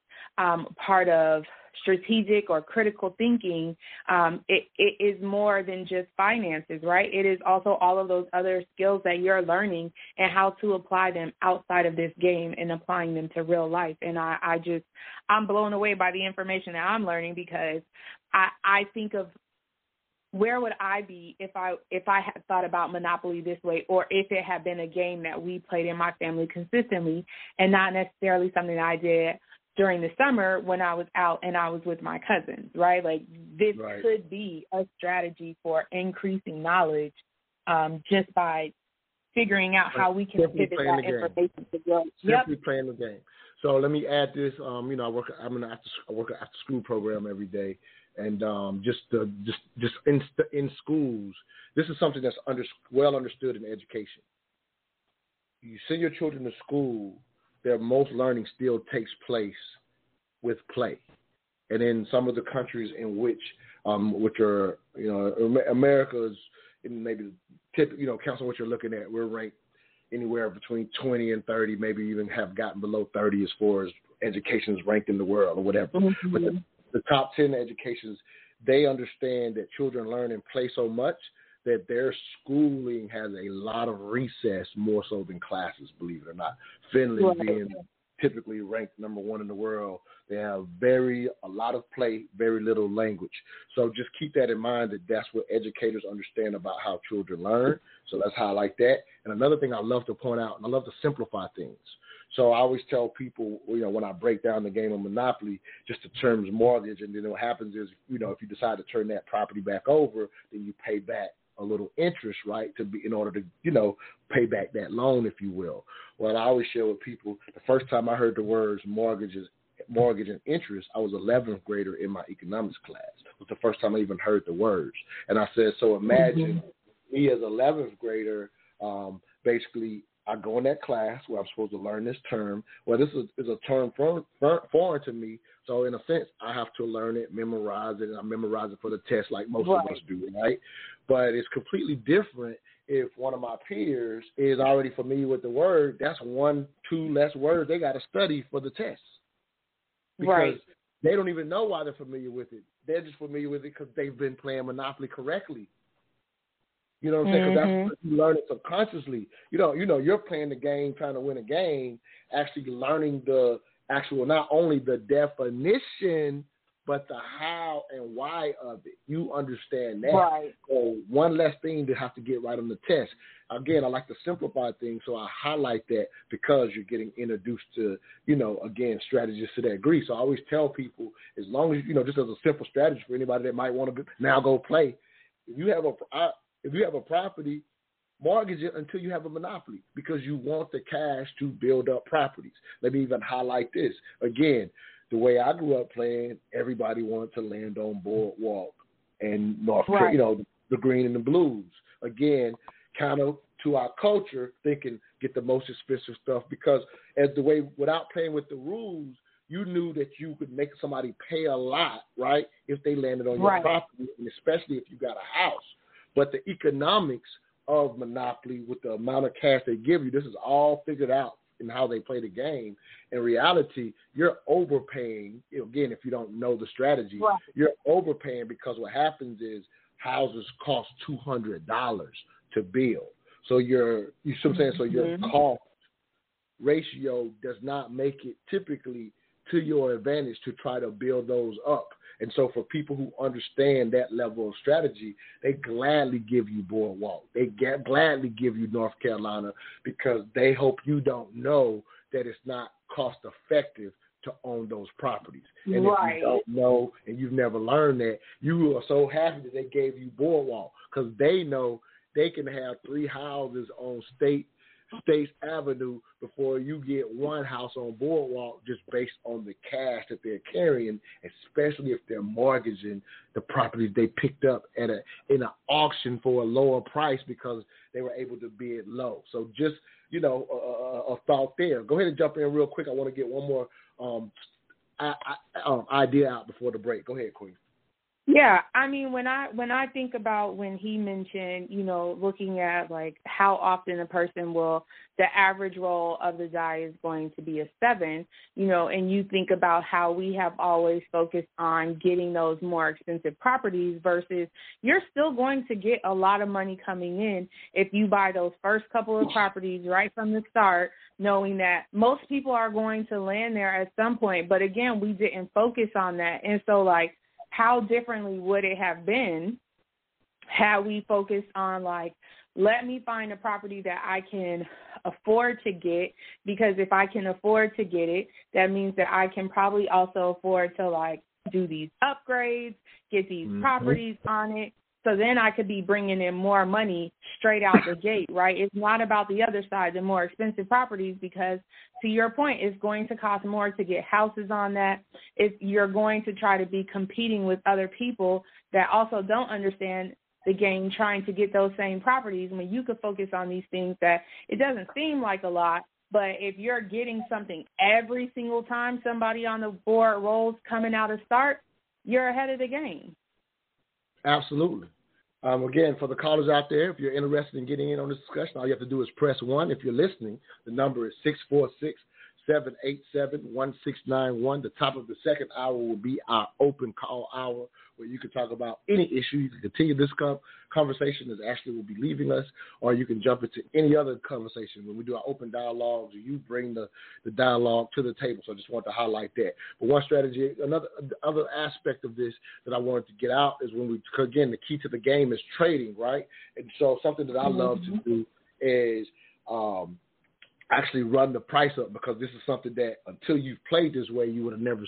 part of strategic or critical thinking. It is more than just finances, right? It is also all of those other skills that you're learning and how to apply them outside of this game and applying them to real life. And I'm blown away by the information that I'm learning because I think of where would I be if I had thought about Monopoly this way or if it had been a game that we played in my family consistently and not necessarily something I did during the summer when I was out and I was with my cousins, right? Like this right. could be a strategy for increasing knowledge just by figuring out how we can pivot that information to grow. Simply playing the game. So let me add this. You know, I work an after school program every day. And just in schools, this is something that's well understood in education. You send your children to school, their most learning still takes place with play. And in some of the countries in which are, you know, America is maybe typically, you know, counseling what you're looking at, we're ranked anywhere between 20 and 30, maybe even have gotten below 30 as far as education is ranked in the world or whatever. Mm-hmm. But the top 10 educations, they understand that children learn and play so much that their schooling has a lot of recess more so than classes, believe it or not. Finland being typically ranked number one in the world, they have a lot of play, very little language. So just keep that in mind that that's what educators understand about how children learn. So that's how I like that. And another thing I love to point out, and I love to simplify things. So I always tell people, you know, when I break down the game of Monopoly, just the terms mortgage, and then what happens is, you know, if you decide to turn that property back over, then you pay back a little interest, right, in order to, you know, pay back that loan, if you will. Well, I always share with people, the first time I heard the words mortgage and interest, I was 11th grader in my economics class. It was the first time I even heard the words. And I said, so imagine me as 11th grader, basically, I go in that class where I'm supposed to learn this term. Well, this is a term foreign to me, so in a sense, I have to learn it, memorize it, and I memorize it for the test like most of us do, right? But it's completely different if one of my peers is already familiar with the word. That's 1, 2 less words they got to study for the test because they don't even know why they're familiar with it. They're just familiar with it because they've been playing Monopoly correctly. You know what I'm saying? Because that's what you learn it subconsciously. You know, you're playing the game, trying to win a game, actually learning the actual, not only the definition, but the how and why of it. You understand that. Right. So one less thing to have to get right on the test. Again, I like to simplify things, so I highlight that because you're getting introduced to, again, strategies to that degree. So I always tell people, as long as, just as a simple strategy for anybody that might want to now go play, if you have a property, mortgage it until you have a monopoly, because you want the cash to build up properties. Let me even highlight this. Again, the way I grew up playing, everybody wanted to land on Boardwalk and North, right. The green and the blues. Again, kind of to our culture, thinking get the most expensive stuff, because as the way, without playing with the rules, you knew that you could make somebody pay a lot, right, if they landed on your property, and especially if you got a house. But the economics of Monopoly, with the amount of cash they give you, this is all figured out in how they play the game. In reality, you're overpaying. Again, if you don't know the strategy, you're overpaying, because what happens is houses cost $200 to build. So you see what I'm saying? So your cost ratio does not make it typically to your advantage to try to build those up. And so for people who understand that level of strategy, they gladly give you Boardwalk. They gladly give you North Carolina, because they hope you don't know that it's not cost effective to own those properties. And if you don't know and you've never learned that, you are so happy that they gave you Boardwalk, because they know they can have 3 houses on States Avenue before you get one house on Boardwalk, just based on the cash that they're carrying, especially if they're mortgaging the properties they picked up in an auction for a lower price, because they were able to bid low. So just, a thought there. Go ahead and jump in real quick. I want to get one more idea out before the break. Go ahead, Queen. Yeah, I mean, when I think about when he mentioned, looking at like how often a person will, the average roll of the die is going to be a 7, and you think about how we have always focused on getting those more expensive properties, versus you're still going to get a lot of money coming in if you buy those first couple of properties right from the start, knowing that most people are going to land there at some point. But again, we didn't focus on that. And so like, how differently would it have been had we focused on, like, let me find a property that I can afford to get, because if I can afford to get it, that means that I can probably also afford to, like, do these upgrades, get these properties on it. So then I could be bringing in more money straight out the gate, right? It's not about the other side, the more expensive properties, because to your point, it's going to cost more to get houses on that. You're going to try to be competing with other people that also don't understand the game, trying to get those same properties, when you could focus on these things that it doesn't seem like a lot. But if you're getting something every single time somebody on the board rolls coming out of start, you're ahead of the game. Absolutely. Again, for the callers out there, if you're interested in getting in on this discussion, all you have to do is press 1. If you're listening, the number is 646-787-1691. The top of the second hour will be our open call hour, where you can talk about any issue. You can continue this conversation as Ashley will be leaving us, or you can jump into any other conversation. When we do our open dialogues, you bring the dialogue to the table. So I just want to highlight that. But one strategy, another aspect of this that I wanted to get out is when we, again, the key to the game is trading, right? And so something that I love to do is actually run the price up, because this is something that until you've played this way, you would have never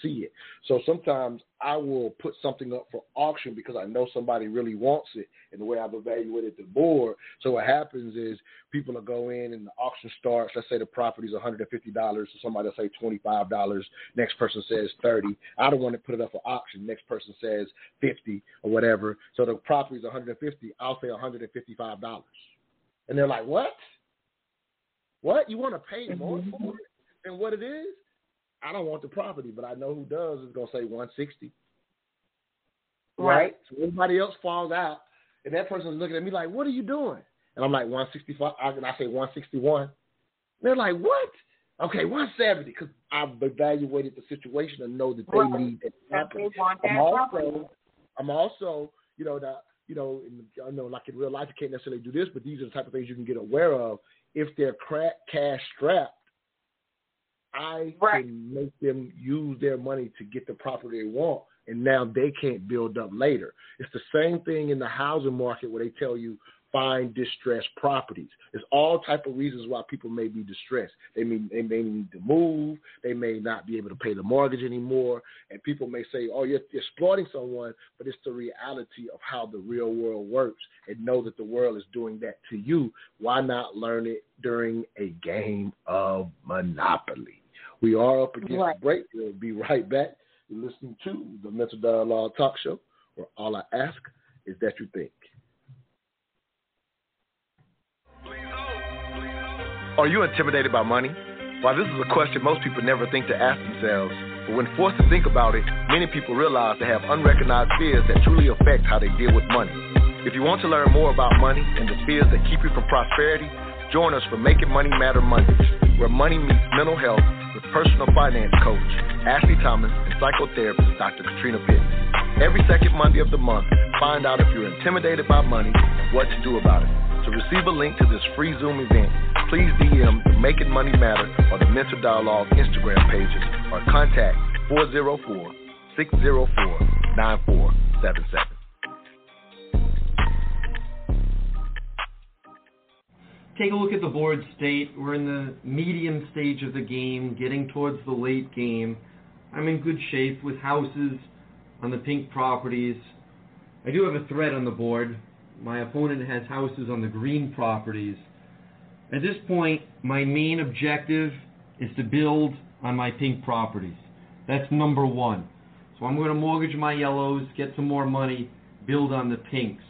see it. So sometimes I will put something up for auction because I know somebody really wants it, and the way I've evaluated the board. So what happens is people will go in and the auction starts. Let's say the property's $150, so somebody will say $25. Next person says $30. I don't want to put it up for auction. Next person says $50 or whatever. So the property's $150. I'll say $155. And they're like, what? What? You want to pay more for it than what it is? I don't want the property, but I know who does is going to say $160. Right? So everybody else falls out, and that person's looking at me like, what are you doing? And I'm like, $165. And I say $161. And they're like, what? Okay, $170, because I've evaluated the situation and know that they need that property. I'm also, you know, in, I know like in real life, you can't necessarily do this, but these are the type of things you can get aware of. If they're cash strapped, I can make them use their money to get the property they want, and now they can't build up later. It's the same thing in the housing market where they tell you, find distressed properties. There's all type of reasons why people may be distressed. They may need to move. They may not be able to pay the mortgage anymore. And people may say, oh, you're exploiting someone, but it's the reality of how the real world works, and know that the world is doing that to you. Why not learn it during a game of Monopoly? We are up against a break. We'll be right back. You're listening to the Mental Dialogue Talk Show, where all I ask is that you think. Are you intimidated by money? While this is a question most people never think to ask themselves, but when forced to think about it, many people realize they have unrecognized fears that truly affect how they deal with money. If you want to learn more about money and the fears that keep you from prosperity, join us for Making Money Matter Mondays, where money meets mental health with personal finance coach Ashley Thomas and psychotherapist Dr. Katrina Pittman. Every second Monday of the month, find out if you're intimidated by money and what to do about it. To receive a link to this free Zoom event, please DM the Making Money Matter or the Mental Dialogue Instagram pages, or contact 404-604-9477. Take a look at the board state. We're in the medium stage of the game, getting towards the late game. I'm in good shape with houses on the pink properties. I do have a threat on the board. My opponent has houses on the green properties. At this point, my main objective is to build on my pink properties. That's number one. So I'm going to mortgage my yellows, get some more money, build on the pinks.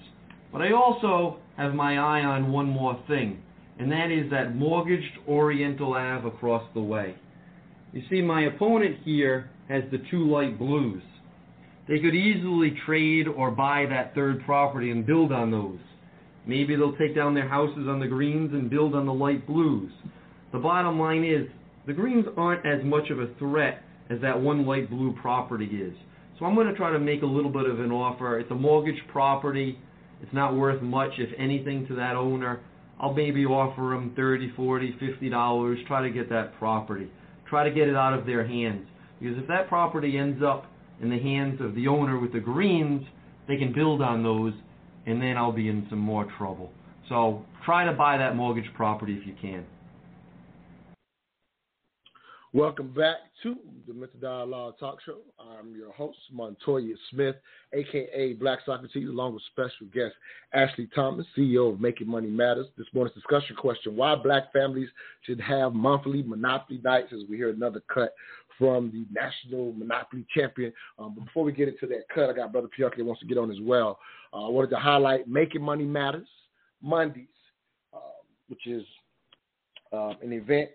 But I also have my eye on one more thing, and that is that mortgaged Oriental Ave across the way. You see, my opponent here has the two light blues. They could easily trade or buy that third property and build on those. Maybe they'll take down their houses on the greens and build on the light blues. The bottom line is, the greens aren't as much of a threat as that one light blue property is. So I'm going to try to make a little bit of an offer. It's a mortgage property. It's not worth much, if anything, to that owner. I'll maybe offer them $30, $40, $50, try to get that property. Try to get it out of their hands. Because if that property ends up in the hands of the owner with the greens, they can build on those, and then I'll be in some more trouble. So try to buy that mortgage property if you can. Welcome back to the Mental Dialogue Talk Show. I'm your host, Montoya Smith, a.k.a. Black Socrates, along with special guest Ashley Thomas, CEO of Making Money Matters. This morning's discussion question, why black families should have monthly Monopoly nights, as we hear another cut from the national Monopoly champion. But before we get into that cut, I got Brother Pianca that wants to get on as well. I wanted to highlight Making Money Matters Mondays, which is an event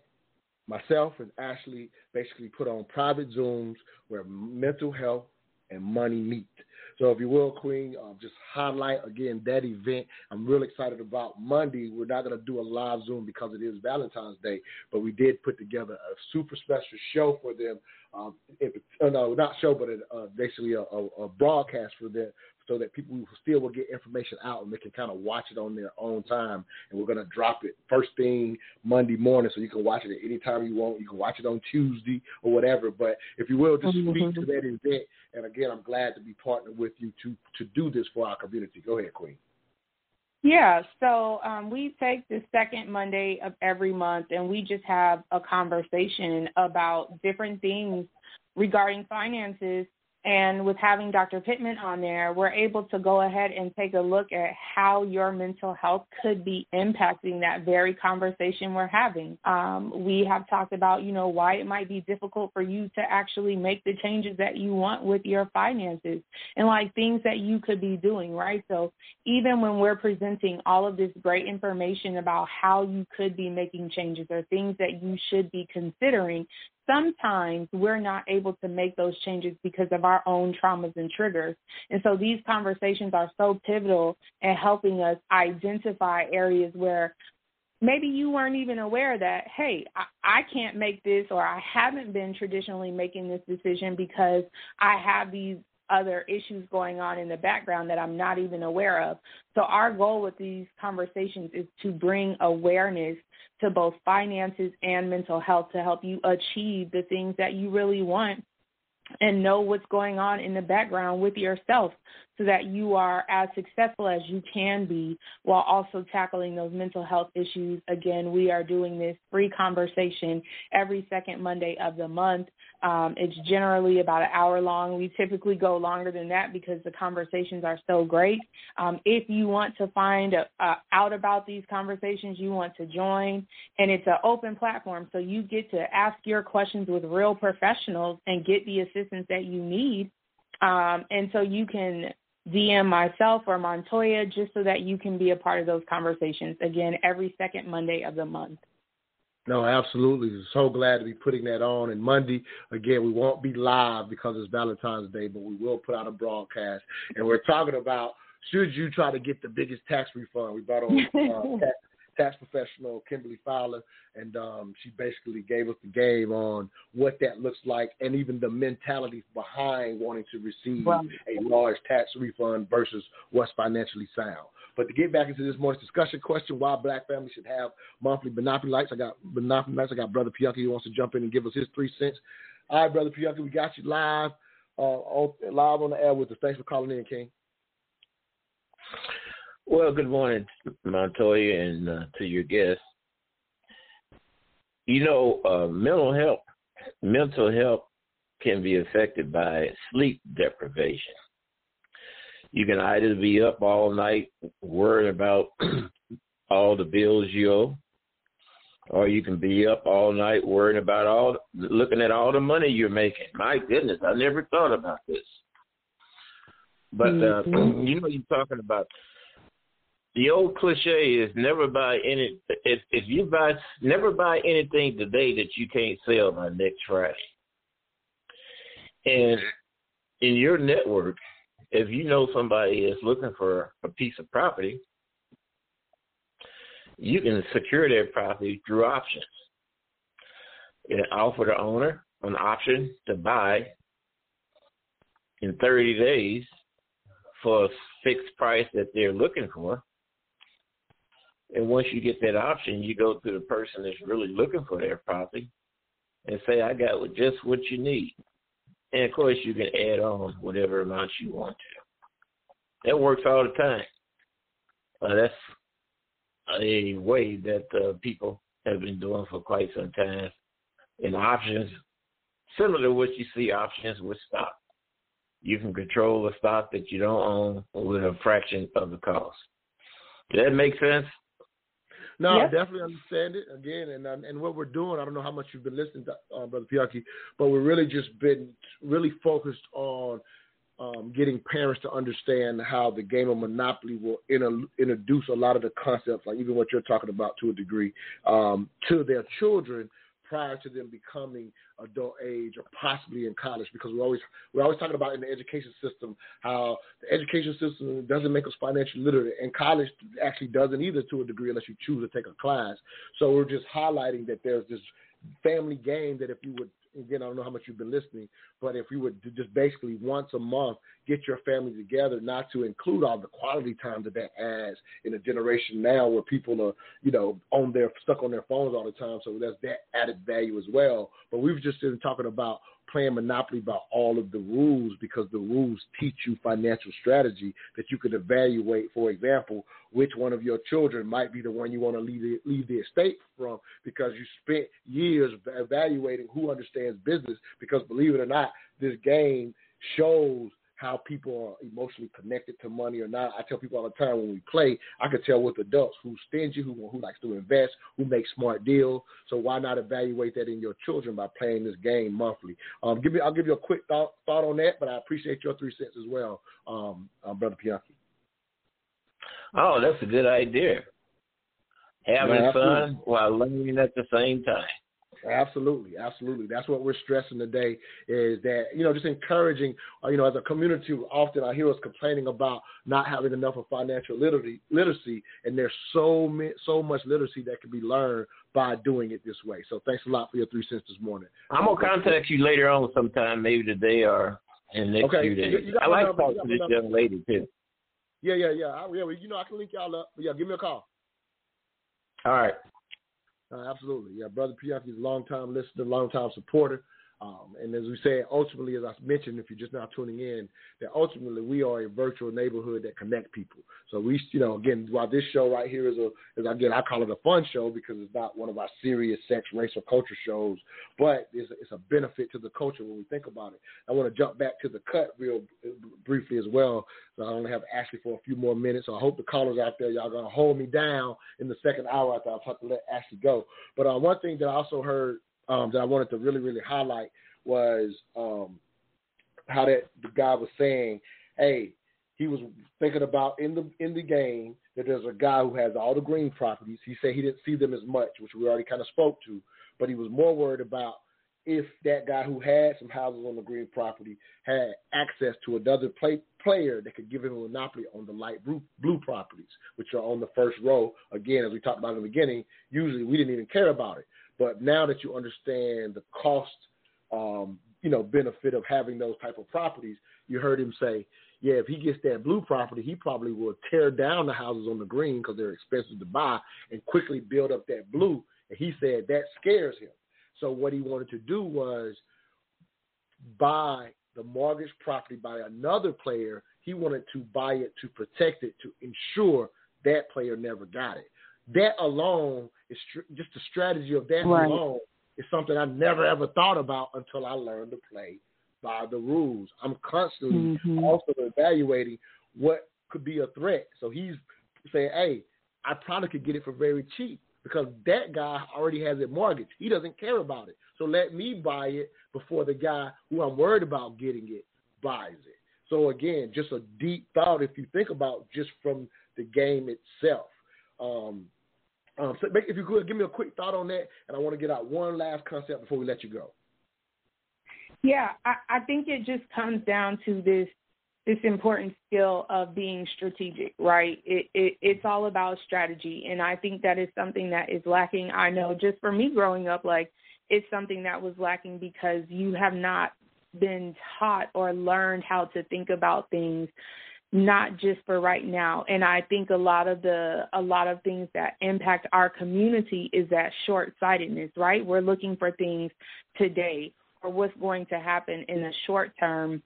myself and Ashley basically put on private Zooms where mental health and money meet. So if you will, Queen, just highlight again that event. I'm real excited about Monday. We're not going to do a live Zoom because it is Valentine's Day, but we did put together a super special show for them. Basically a broadcast for them, so that people still will get information out and they can kind of watch it on their own time. And we're going to drop it first thing Monday morning, so you can watch it at any time you want. You can watch it on Tuesday or whatever. But if you will, just speak to that event. And again, I'm glad to be partnered with you to do this for our community. Go ahead, Queen. Yeah, so we take the second Monday of every month, and we just have a conversation about different things regarding finances. And with having Dr. Pittman on there, we're able to go ahead and take a look at how your mental health could be impacting that very conversation we're having. We have talked about, you know, why it might be difficult for you to actually make the changes that you want with your finances, and like things that you could be doing, right? So even when we're presenting all of this great information about how you could be making changes or things that you should be considering, sometimes we're not able to make those changes because of our own traumas and triggers. And so these conversations are so pivotal in helping us identify areas where maybe you weren't even aware that, hey, I can't make this, or I haven't been traditionally making this decision because I have these other issues going on in the background that I'm not even aware of. So our goal with these conversations is to bring awareness to both finances and mental health to help you achieve the things that you really want and know what's going on in the background with yourself so that you are as successful as you can be while also tackling those mental health issues. Again, we are doing this free conversation every second Monday of the month. It's generally about an hour long. We typically go longer than that because the conversations are so great. If you want to find out about these conversations, you want to join, and it's an open platform, so you get to ask your questions with real professionals and get the assistance that you need. And so you can DM myself or Montoya just so that you can be a part of those conversations, again, every second Monday of the month. No, absolutely. So glad to be putting that on. And Monday, again, we won't be live because it's Valentine's Day, but we will put out a broadcast. And we're talking about, should you try to get the biggest tax refund? We brought on tax professional Kimberly Fowler, and she basically gave us the game on what that looks like and even the mentality behind wanting to receive a large tax refund versus what's financially sound. But to get back into this morning's discussion question, why Black families should have monthly Monopoly nights. I got Brother Pianki who wants to jump in and give us his 3 cents. All right, Brother Pianki, we got you live on the air with us. Thanks for calling in, King. Well, good morning, Montoya, and to your guests. You know, mental health can be affected by sleep deprivation. You can either be up all night worried about all the bills you owe, or you can be up all night worried about looking at all the money you're making. My goodness, I never thought about this. But you know, you're talking about. The old cliche is never buy anything today that you can't sell by next Friday. And in your network, if you know somebody is looking for a piece of property, you can secure their property through options. You can offer the owner an option to buy in 30 days for a fixed price that they're looking for. And once you get that option, you go to the person that's really looking for their property and say, I got just what you need. And, of course, you can add on whatever amount you want to. That works all the time. That's a way that people have been doing for quite some time. And options, similar to what you see options with stock. You can control a stock that you don't own with a fraction of the cost. Does that make sense? No, yeah. I definitely understand it. Again, and what we're doing, I don't know how much you've been listening to, Brother Pianki, but we've really just been really focused on getting parents to understand how the game of Monopoly will introduce a lot of the concepts, like even what you're talking about to a degree, to their children prior to them becoming adult age or possibly in college, because we're always talking about in the education system how the education system doesn't make us financially literate, and college actually doesn't either to a degree unless you choose to take a class. So we're just highlighting that there's this family game that if you would, again, I don't know how much you've been listening, but if you would just basically once a month get your family together, not to include all the quality time that adds in a generation now where people are, you know, stuck on their phones all the time. So that's that added value as well. But we've just been talking about playing Monopoly by all of the rules, because the rules teach you financial strategy that you could evaluate, for example, which one of your children might be the one you want to leave the estate from, because you spent years evaluating who understands business, because believe it or not, this game shows how people are emotionally connected to money or not. I tell people all the time when we play, I could tell with adults who's stingy, who likes to invest, who makes smart deals. So why not evaluate that in your children by playing this game monthly? I'll give you a quick thought on that, but I appreciate your 3 cents as well, Brother Pianki. Oh, that's a good idea. Having fun while learning at the same time. Absolutely, absolutely. That's what we're stressing today, is that, you know, just encouraging, you know, as a community, often I hear us complaining about not having enough of financial literacy, and there's so much literacy that can be learned by doing it this way. So thanks a lot for your 3 cents this morning. I'm going to contact you later on sometime, maybe today or in the next few days. I like talking to this young lady, too. Well, you know, I can link y'all up. But, yeah, give me a call. All right. Absolutely. Yeah, Brother Pianki is a long-time listener, long-time supporter. And as we said, ultimately, as I mentioned, if you're just now tuning in, that ultimately we are a virtual neighborhood that connect people. So we, you know, again, while this show right here is, I call it a fun show because it's not one of our serious sex, race, or culture shows, but it's a benefit to the culture when we think about it. I want to jump back to the cut real briefly as well. So I only have Ashley for a few more minutes. So I hope the callers out there, y'all going to hold me down in the second hour after I've had to let Ashley go. But one thing that I also heard, that I wanted to really, really highlight was how that the guy was saying, hey, he was thinking about in the game that there's a guy who has all the green properties. He said he didn't see them as much, which we already kind of spoke to, but he was more worried about if that guy who had some houses on the green property had access to another player that could give him a monopoly on the light blue properties, which are on the first row. Again, as we talked about in the beginning, usually we didn't even care about it. But now that you understand the cost, benefit of having those type of properties, you heard him say, yeah, if he gets that blue property, he probably will tear down the houses on the green because they're expensive to buy and quickly build up that blue. And he said that scares him. So what he wanted to do was buy the mortgage property by another player. He wanted to buy it to protect it, to ensure that player never got it. That alone is just the strategy of that right. alone is something I never, ever thought about until I learned to play by the rules. I'm constantly also evaluating what could be a threat. So he's saying, hey, I probably could get it for very cheap because that guy already has a mortgage. He doesn't care about it. So let me buy it before the guy who I'm worried about getting it buys it. So, again, just a deep thought if you think about just from the game itself. So if you could give me a quick thought on that, and I want to get out one last concept before we let you go. Yeah, I think it just comes down to this important skill of being strategic, right? It's all about strategy, and I think that is something that is lacking. I know just for me growing up, like it's something that was lacking because you have not been taught or learned how to think about things. Not just for right now. And I think a lot of things that impact our community is that short-sightedness, right? We're looking for things today or what's going to happen in the short term.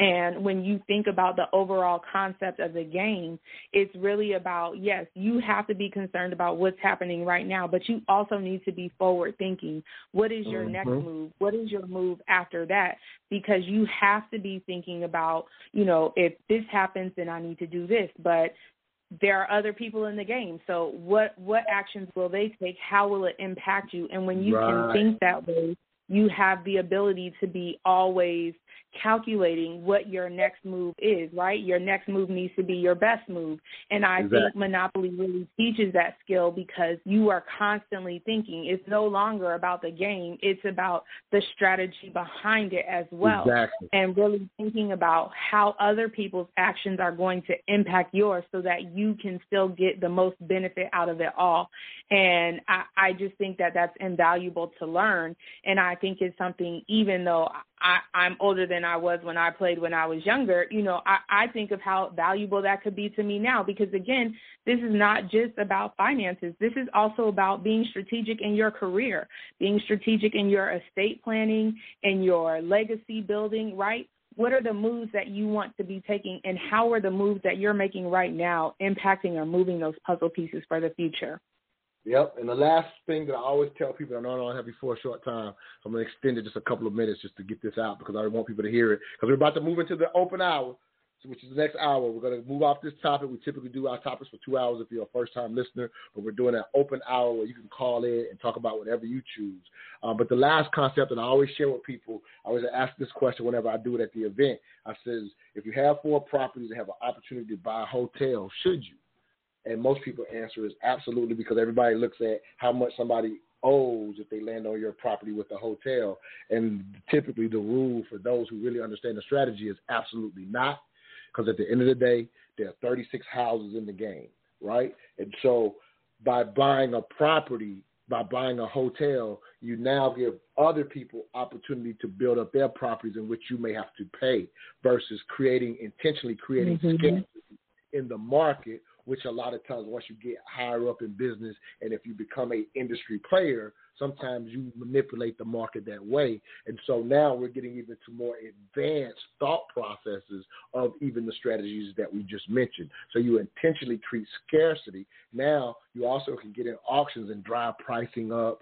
And when you think about the overall concept of the game, it's really about, yes, you have to be concerned about what's happening right now, but you also need to be forward thinking. What is your next move? What is your move after that? Because you have to be thinking about, you know, if this happens, then I need to do this. But there are other people in the game. So what actions will they take? How will it impact you? And when you can think that way, you have the ability to be always calculating what your next move is, right? Your next move needs to be your best move. And I think Monopoly really teaches that skill because you are constantly thinking. It's no longer about the game. It's about the strategy behind it as well. Exactly. And really thinking about how other people's actions are going to impact yours so that you can still get the most benefit out of it all. And I just think that that's invaluable to learn. And I think it's something, even though I'm older than I was when I played when I was younger, you know, I think of how valuable that could be to me now because, again, this is not just about finances. This is also about being strategic in your career, being strategic in your estate planning, in your legacy building, right? What are the moves that you want to be taking and how are the moves that you're making right now impacting or moving those puzzle pieces for the future? Yep, and the last thing that I always tell people, I know I don't have you for a short time, so I'm going to extend it just a couple of minutes just to get this out because I want people to hear it because we're about to move into the open hour, which is the next hour. We're going to move off this topic. We typically do our topics for 2 hours if you're a first-time listener, but we're doing an open hour where you can call in and talk about whatever you choose. But the last concept that I always share with people, I always ask this question whenever I do it at the event. I says, if you have 4 properties and have an opportunity to buy a hotel, should you? And most people answer is absolutely because everybody looks at how much somebody owes if they land on your property with the hotel. And typically the rule for those who really understand the strategy is absolutely not because at the end of the day, there are 36 houses in the game, right? And so by buying a property by buying a hotel, you now give other people opportunity to build up their properties in which you may have to pay, versus intentionally creating scarcity in the market, which a lot of times once you get higher up in business and if you become an industry player, sometimes you manipulate the market that way. And so now we're getting even to more advanced thought processes of even the strategies that we just mentioned. So you intentionally treat scarcity. Now you also can get in auctions and drive pricing up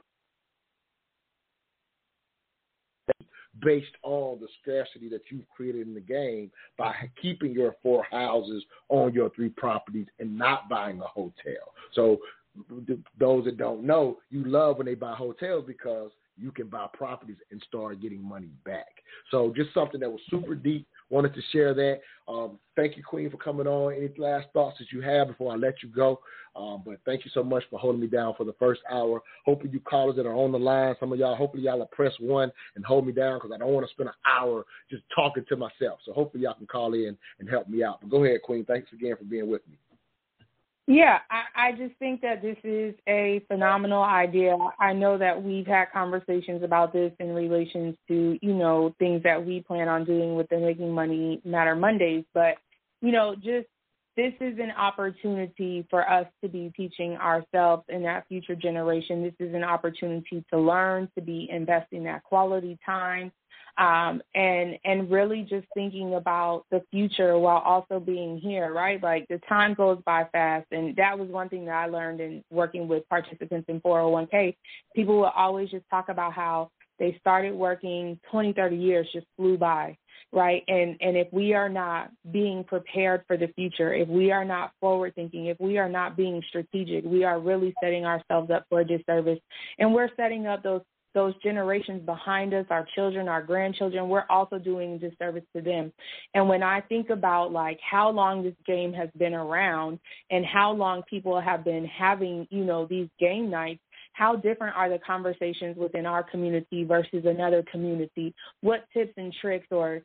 based on the scarcity that you've created in the game by keeping your 4 houses on your 3 properties and not buying a hotel. So those that don't know, you love when they buy hotels because you can buy properties and start getting money back. So just something that was super deep. Wanted to share that. Thank you, Queen, for coming on. Any last thoughts that you have before I let you go? But thank you so much for holding me down for the first hour. Hopefully you callers that are on the line, some of y'all, hopefully y'all will press 1 and hold me down because I don't want to spend an hour just talking to myself. So hopefully y'all can call in and help me out. But go ahead, Queen. Thanks again for being with me. Yeah, I just think that this is a phenomenal idea. I know that we've had conversations about this in relations to, things that we plan on doing with the Making Money Matter Mondays. But, just this is an opportunity for us to be teaching ourselves and that future generation. This is an opportunity to learn, to be investing that quality time, and really just thinking about the future while also being here, right? Like the time goes by fast, and that was one thing that I learned in working with participants in 401k. People will always just talk about how they started working 20, 30 years just flew by, right? And if we are not being prepared for the future, if we are not forward thinking, if we are not being strategic, we are really setting ourselves up for a disservice, and we're setting up those generations behind us, our children, our grandchildren. We're also doing disservice to them. And when I think about like how long this game has been around and how long people have been having, these game nights, how different are the conversations within our community versus another community? What tips and tricks or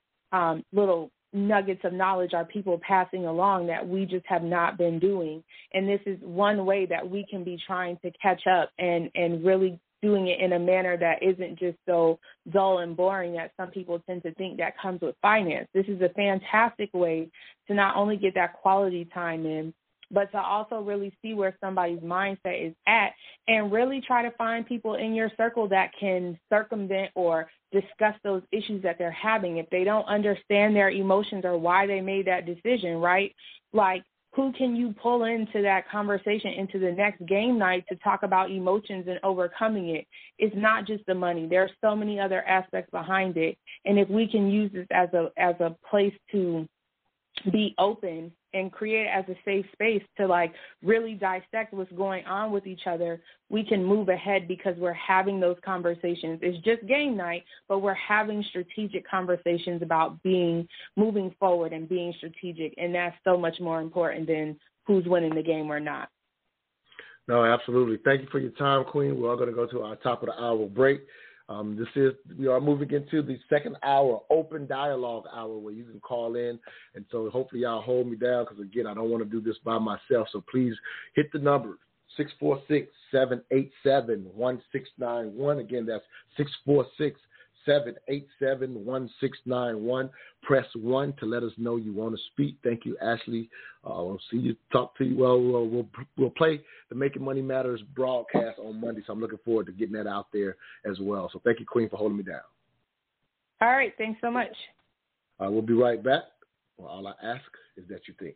little nuggets of knowledge are people passing along that we just have not been doing? And this is one way that we can be trying to catch up and really doing it in a manner that isn't just so dull and boring that some people tend to think that comes with finance. This is a fantastic way to not only get that quality time in, but to also really see where somebody's mindset is at and really try to find people in your circle that can circumvent or discuss those issues that they're having. If they don't understand their emotions or why they made that decision, right? Like, who can you pull into that conversation into the next game night to talk about emotions and overcoming it? It's not just the money. There are so many other aspects behind it. And if we can use this as a place to be open and create it as a safe space to like really dissect what's going on with each other, we can move ahead because we're having those conversations. It's just game night, but we're having strategic conversations about moving forward and being strategic. And that's so much more important than who's winning the game or not. No, absolutely. Thank you for your time, Queen. We're all going to go to our top of the hour break. We are moving into the second hour, open dialogue hour, where you can call in. And so hopefully y'all hold me down because, again, I don't want to do this by myself. So please hit the number, 646-787-1691. Again, that's 646-787-1691. Press 1 to let us know you want to speak. Thank you, Ashley. We'll see you, talk to you. Well, we'll play the Making Money Matters broadcast on Monday, so I'm looking forward to getting that out there as well. So thank you, Queen, for holding me down. All right. Thanks so much. We'll be right back. Well, all I ask is that you think.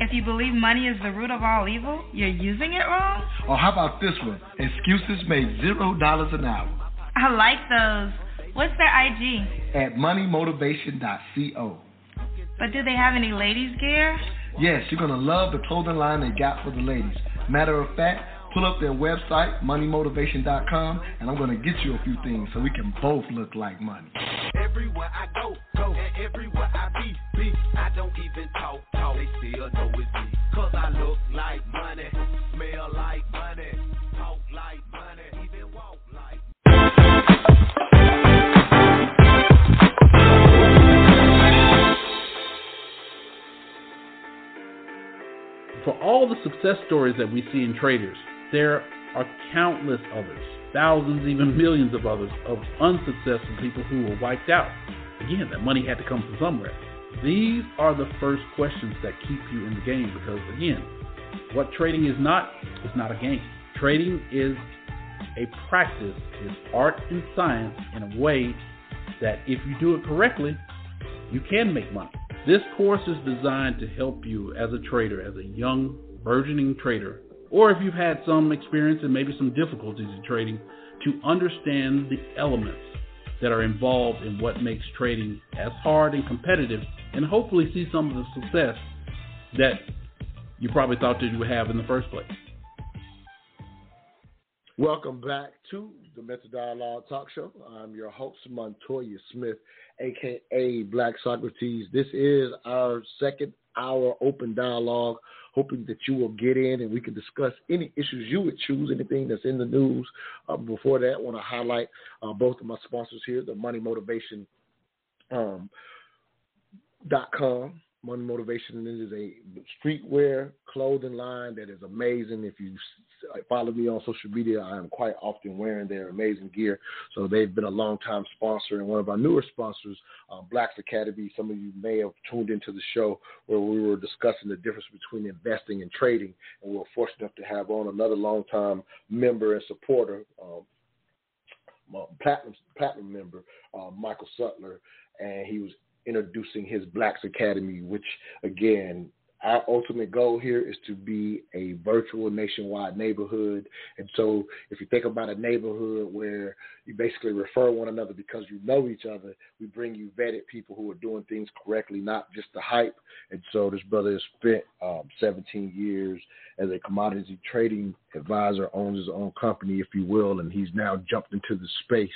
If you believe money is the root of all evil, you're using it wrong? Or how about this one? Excuses made $0 an hour. I like those. What's their IG? At moneymotivation.co. But do they have any ladies gear? Yes, you're going to love the clothing line they got for the ladies. Matter of fact, pull up their website, moneymotivation.com, and I'm going to get you a few things so we can both look like money. Everywhere I go, go, and everywhere I be, I don't even talk, they still know it's me. Cause I look like money, smell like money, talk like money, even walk like money. For all the success stories that we see in traders, there are countless others, thousands, even millions of others, of unsuccessful people who were wiped out. Again, that money had to come from somewhere. These are the first questions that keep you in the game because, again, what trading is not, it's not a game. Trading is a practice, it's art and science in a way that if you do it correctly, you can make money. This course is designed to help you as a trader, as a young, burgeoning trader, or if you've had some experience and maybe some difficulties in trading, to understand the elements that are involved in what makes trading as hard and competitive, and hopefully see some of the success that you probably thought that you would have in the first place. Welcome back to the Mental Dialogue Talk Show. I'm your host, Montoya Smith, a.k.a. Black Socrates. This is our second hour open dialogue, hoping that you will get in and we can discuss any issues you would choose, anything that's in the news. Before that, I want to highlight both of my sponsors here, the Money Motivation .com. Money Motivation is a streetwear clothing line that is amazing. If you follow me on social media, I am quite often wearing their amazing gear. So they've been a long-time sponsor. And one of our newer sponsors, Blacks Academy, some of you may have tuned into the show where we were discussing the difference between investing and trading. And we were fortunate enough to have on another long-time member and supporter, platinum member, Michael Sutler. And he was introducing his Blacks Academy, which, again, our ultimate goal here is to be a virtual nationwide neighborhood. And so if you think about a neighborhood where you basically refer one another because you know each other, we bring you vetted people who are doing things correctly, not just the hype. And so this brother has spent 17 years as a commodity trading advisor, owns his own company, if you will, and he's now jumped into the space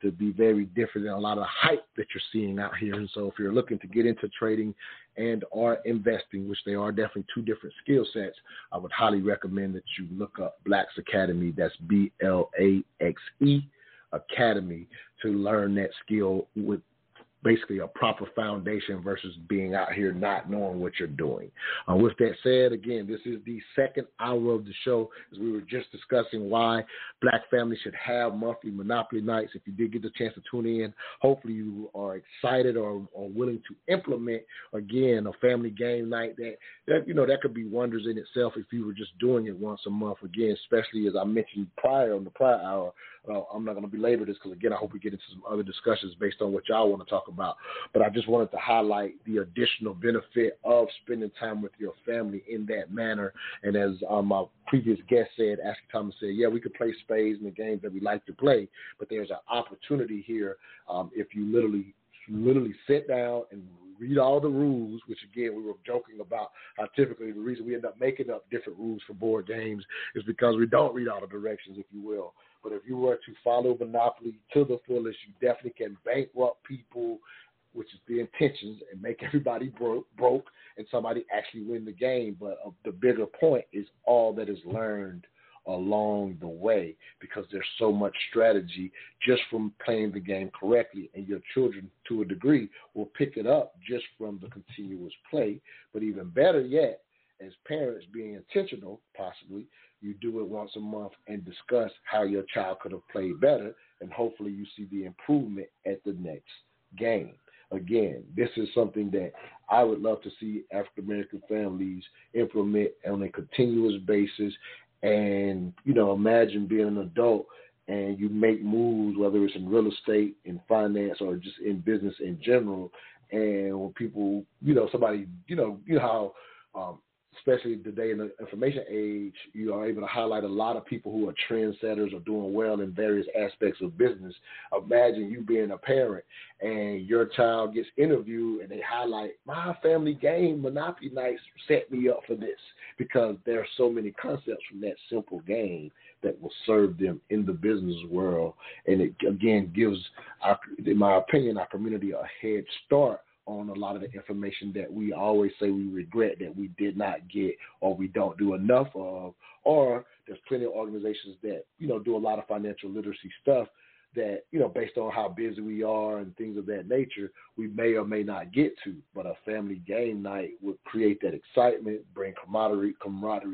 to be very different than a lot of the hype that you're seeing out here. And so if you're looking to get into trading and or investing, which they are definitely two different skill sets, I would highly recommend that you look up Blacks Academy, that's Blaxe Academy, to learn that skill with basically a proper foundation versus being out here not knowing what you're doing. With that said, again, this is the second hour of the show, as we were just discussing why Black families should have monthly Monopoly nights. If you did get the chance to tune in, hopefully you are excited or willing to implement, again, a family game night that could be wonders in itself if you were just doing it once a month. Again, especially as I mentioned on the prior hour, I'm not going to belabor this because, again, I hope we get into some other discussions based on what y'all want to talk about. But I just wanted to highlight the additional benefit of spending time with your family in that manner. And as my previous guest said, Ashley Thomas said, yeah, we could play spades in the games that we like to play, but there's an opportunity here if you literally sit down and read all the rules, which, again, we were joking about how typically the reason we end up making up different rules for board games is because we don't read all the directions, if you will. But if you were to follow Monopoly to the fullest, you definitely can bankrupt people, which is the intentions, and make everybody broke and somebody actually win the game. But the bigger point is all that is learned along the way, because there's so much strategy just from playing the game correctly, and your children, to a degree, will pick it up just from the continuous play. But even better yet, as parents being intentional, possibly, you do it once a month and discuss how your child could have played better, and hopefully you see the improvement at the next game. Again, this is something that I would love to see African-American families implement on a continuous basis. And, imagine being an adult and you make moves, whether it's in real estate, in finance, or just in business in general. And when people, somebody, how especially today in the information age, you are able to highlight a lot of people who are trendsetters or doing well in various aspects of business. Imagine you being a parent and your child gets interviewed and they highlight, my family game, Monopoly nights, set me up for this, because there are so many concepts from that simple game that will serve them in the business world. And it, again, gives, in my opinion, our community a head start on a lot of the information that we always say we regret that we did not get or we don't do enough of. Or there's plenty of organizations that, you know, do a lot of financial literacy stuff that, you know, based on how busy we are and things of that nature, we may or may not get to. But a family game night would create that excitement, bring camaraderie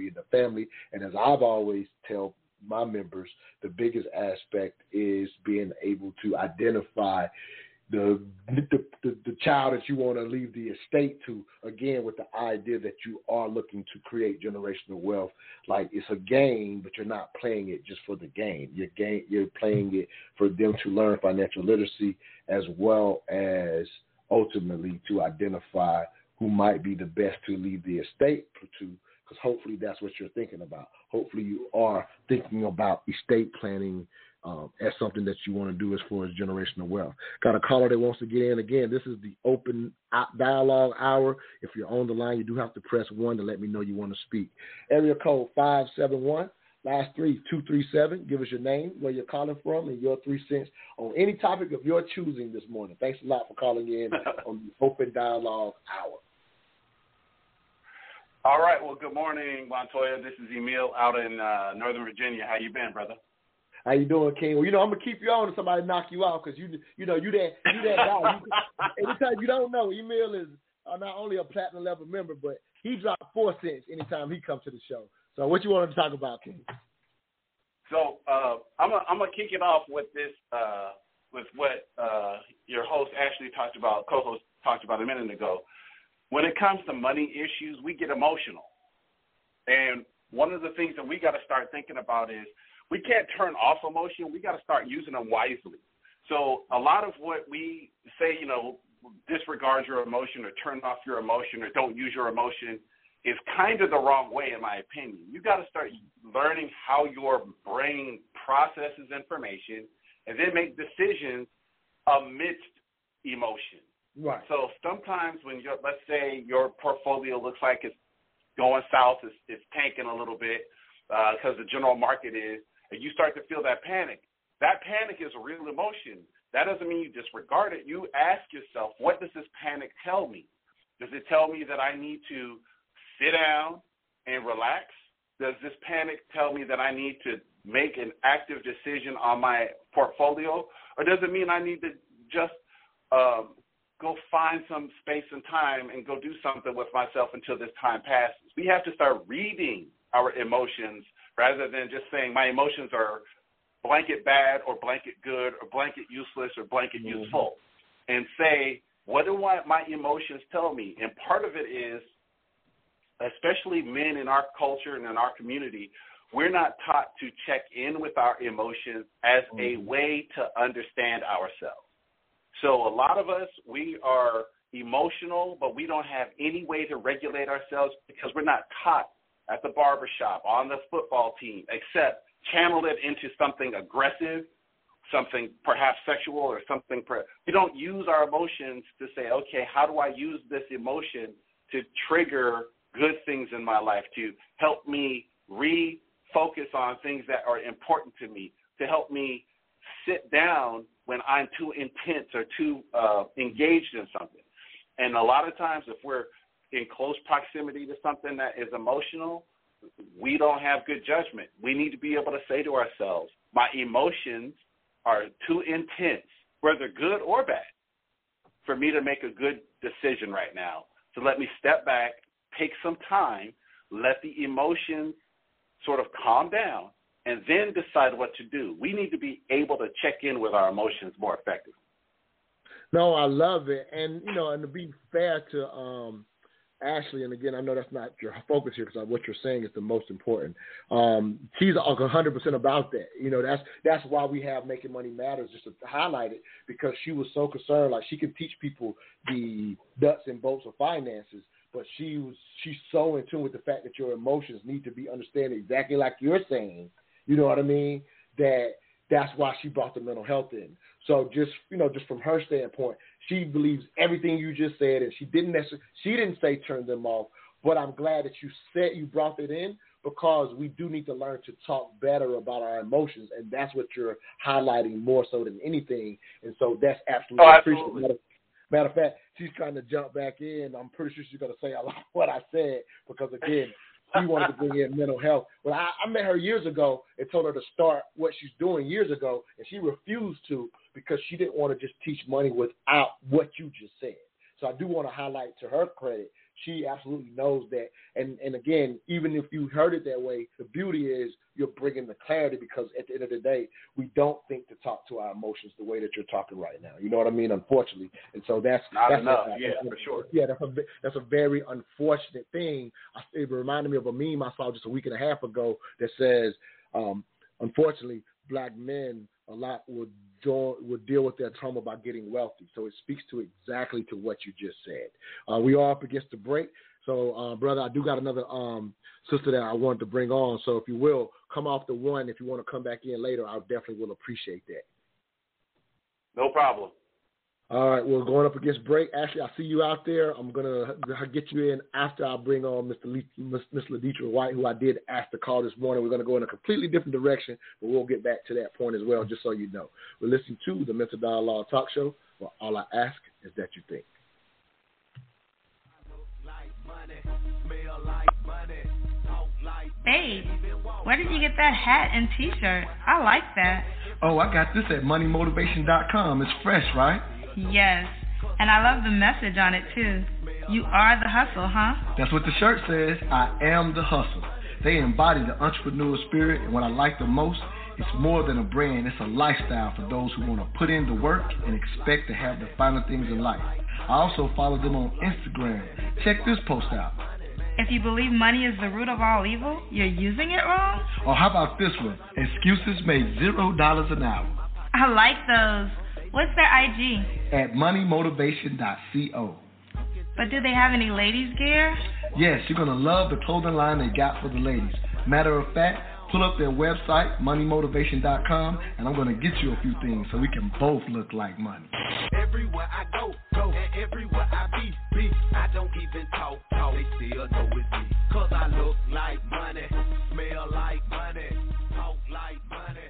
in the family. And as I've always tell my members, the biggest aspect is being able to identify the child that you want to leave the estate to, again, with the idea that you are looking to create generational wealth. Like, it's a game, but you're not playing it just for the game. You're playing it for them to learn financial literacy, as well as ultimately to identify who might be the best to leave the estate to, because hopefully that's what you're thinking about. Hopefully you are thinking about estate planning as something that you want to do as far as generational wealth. Got a caller that wants to get in. Again, this is the open dialogue hour. If you're on the line, you do have to press 1 to let me know you want to speak. Area code 571, last 3237. Give us your name, where you're calling from, and your 3 cents on any topic of your choosing this morning. Thanks a lot for calling in on the open dialogue hour. All right. Well, good morning, Montoya. This is Emil out in Northern Virginia. How you been, brother? How you doing, King? Well, you know, I'm going to keep you on if somebody knock you out, because, you know, you that guy. Anytime you don't know, Emil is not only a platinum level member, but he dropped 4 cents anytime he comes to the show. So what you want to talk about, King? So I'm going to kick it off with this, with what your host Ashley talked about, co-host talked about a minute ago. When it comes to money issues, we get emotional. And one of the things that we got to start thinking about is, we can't turn off emotion. We got to start using them wisely. So a lot of what we say, you know, disregard your emotion or turn off your emotion or don't use your emotion is kind of the wrong way, in my opinion. You got to start learning how your brain processes information and then make decisions amidst emotion. Right. So sometimes when you're, let's say your portfolio looks like it's going south, it's tanking a little bit because the general market is, and you start to feel that panic. That panic is a real emotion. That doesn't mean you disregard it. You ask yourself, what does this panic tell me? Does it tell me that I need to sit down and relax? Does this panic tell me that I need to make an active decision on my portfolio? Or does it mean I need to just go find some space and time and go do something with myself until this time passes? We have to start reading our emotions, rather than just saying my emotions are blanket bad or blanket good or blanket useless or blanket useful, and say, what do my emotions tell me? And part of it is, especially men in our culture and in our community, we're not taught to check in with our emotions as a way to understand ourselves. So a lot of us, we are emotional, but we don't have any way to regulate ourselves because we're not taught at the barbershop, on the football team, except channel it into something aggressive, something perhaps sexual or something. We don't use our emotions to say, okay, how do I use this emotion to trigger good things in my life, to help me refocus on things that are important to me, to help me sit down when I'm too intense or too engaged in something. And a lot of times if we're in close proximity to something that is emotional, we don't have good judgment. We need to be able to say to ourselves, my emotions are too intense, whether good or bad, for me to make a good decision right now. So let me step back, take some time, let the emotions sort of calm down, and then decide what to do. We need to be able to check in with our emotions more effectively. No, I love it. And, you know, and to be fair to Ashley, and again, I know that's not your focus here because what you're saying is the most important. She's 100% about that. You know, that's why we have Making Money Matters, just to highlight it, because she was so concerned. Like, she can teach people the nuts and bolts of finances, But she's so in tune with the fact that your emotions need to be understood exactly like you're saying. You know what I mean? That's why she brought the mental health in. So just from her standpoint, she believes everything you just said, and she didn't say turn them off. But I'm glad that you said you brought it in, because we do need to learn to talk better about our emotions, and that's what you're highlighting more so than anything. And so that's absolutely appreciated. Matter of fact, she's trying to jump back in. I'm pretty sure she's going to say a lot of what I said, because, again, she wanted to bring in mental health. Well, I met her years ago and told her to start what she's doing years ago, and she refused to, because she didn't want to just teach money without what you just said. So I do want to highlight, to her credit, she absolutely knows that. And again, even if you heard it that way, the beauty is you're bringing the clarity, because at the end of the day, we don't think to talk to our emotions the way that you're talking right now. You know what I mean? Unfortunately. And so that's not enough, for sure. Yeah, that's a very unfortunate thing. It reminded me of a meme I saw just a week and a half ago that says, unfortunately, black men a lot will deal with their trauma by getting wealthy. So it speaks to exactly to what you just said. We are up against the break. So, brother, I do got another sister that I wanted to bring on. So if you will, come off the one. If you want to come back in later, I definitely will appreciate that. No problem. All right, we're going up against break. Ashley, I see you out there. I'm going to get you in after I bring on Miss Laditra White, who I did ask to call this morning. We're going to go in a completely different direction, but we'll get back to that point as well, just so you know. We're listening to the Mental Dialogue Talk Show, where all I ask is that you think. Hey, where did you get that hat and T-shirt? I like that. Oh, I got this at moneymotivation.com. It's fresh, right? Yes, and I love the message on it, too. You are the hustle, huh? That's what the shirt says, I am the hustle. They embody the entrepreneurial spirit, and what I like the most, it's more than a brand. It's a lifestyle for those who want to put in the work and expect to have the finer things in life. I also follow them on Instagram. Check this post out. If you believe money is the root of all evil, you're using it wrong? Or how about this one? Excuses make $0 an hour. I like those. What's their IG? At moneymotivation.co. But do they have any ladies gear? Yes, you're going to love the clothing line they got for the ladies. Matter of fact, pull up their website, moneymotivation.com, and I'm going to get you a few things so we can both look like money. Everywhere I go, and everywhere I be. I don't even talk, they still know it's me. Because I look like money, smell like money, talk like money.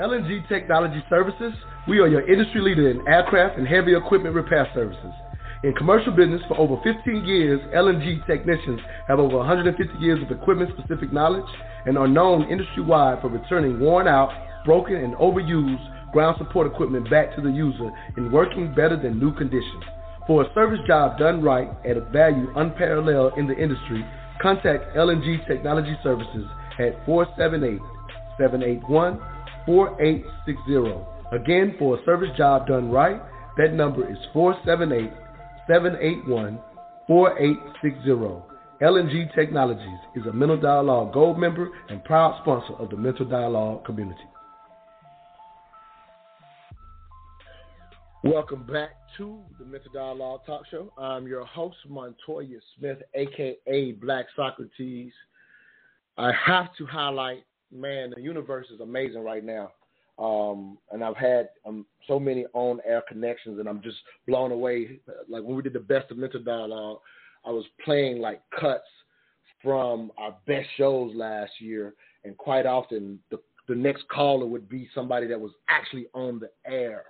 LNG Technology Services, we are your industry leader in aircraft and heavy equipment repair services. In commercial business for over 15 years, LNG technicians have over 150 years of equipment-specific knowledge and are known industry-wide for returning worn-out, broken, and overused ground support equipment back to the user in working better than new condition. For a service job done right at a value unparalleled in the industry, contact LNG Technology Services at 478-781-4860. Again, for a service job done right, that number is 478-781-4860. LNG Technologies is a Mental Dialogue Gold member and proud sponsor of the Mental Dialogue community. Welcome back to the Mental Dialogue Talk Show. I'm your host, Montoya Smith, a.k.a. Black Socrates. I have to highlight, man, the universe is amazing right now. And I've had so many on-air connections, and I'm just blown away. Like when we did the Best of Mental Dialogue, I was playing like cuts from our best shows last year, and quite often the next caller would be somebody that was actually on the air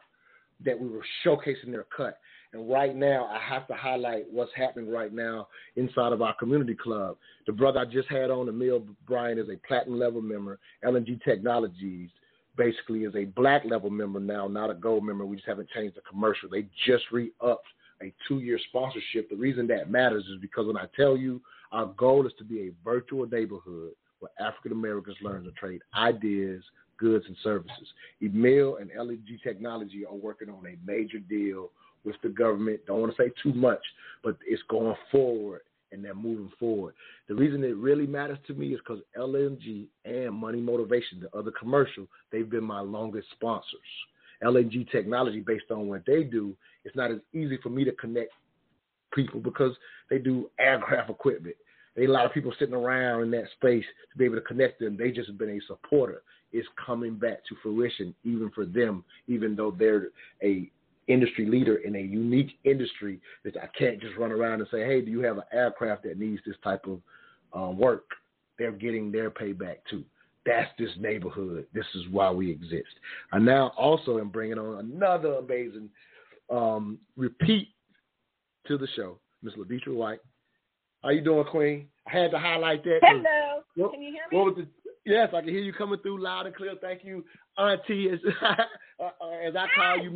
that we were showcasing their cut. And right now, I have to highlight what's happening right now inside of our community club. The brother I just had on, Emil Bryan, is a platinum level member. LNG Technologies basically is a black level member now, not a gold member. We just haven't changed the commercial. They just re-upped a 2-year sponsorship. The reason that matters is because when I tell you our goal is to be a virtual neighborhood where African Americans learn to trade ideas, goods, and services. Emil and LNG Technology are working on a major deal with the government. Don't want to say too much, but it's going forward, and they're moving forward. The reason it really matters to me is because LNG and Money Motivation, the other commercial, they've been my longest sponsors. LNG Technology, based on what they do, it's not as easy for me to connect people because they do aircraft equipment. They a lot of people sitting around in that space to be able to connect them. They just have been a supporter. It's coming back to fruition, even for them, even though they're a industry leader in a unique industry that I can't just run around and say, hey, do you have an aircraft that needs this type of work? They're getting their payback too. That's this neighborhood. This is why we exist. I now also am bringing on another amazing repeat to the show, Ms. Laditra White. How you doing, Queen? I had to highlight that. Hello. Well, can you hear me? Yes, I can hear you coming through loud and clear. Thank you, Auntie, as I call you,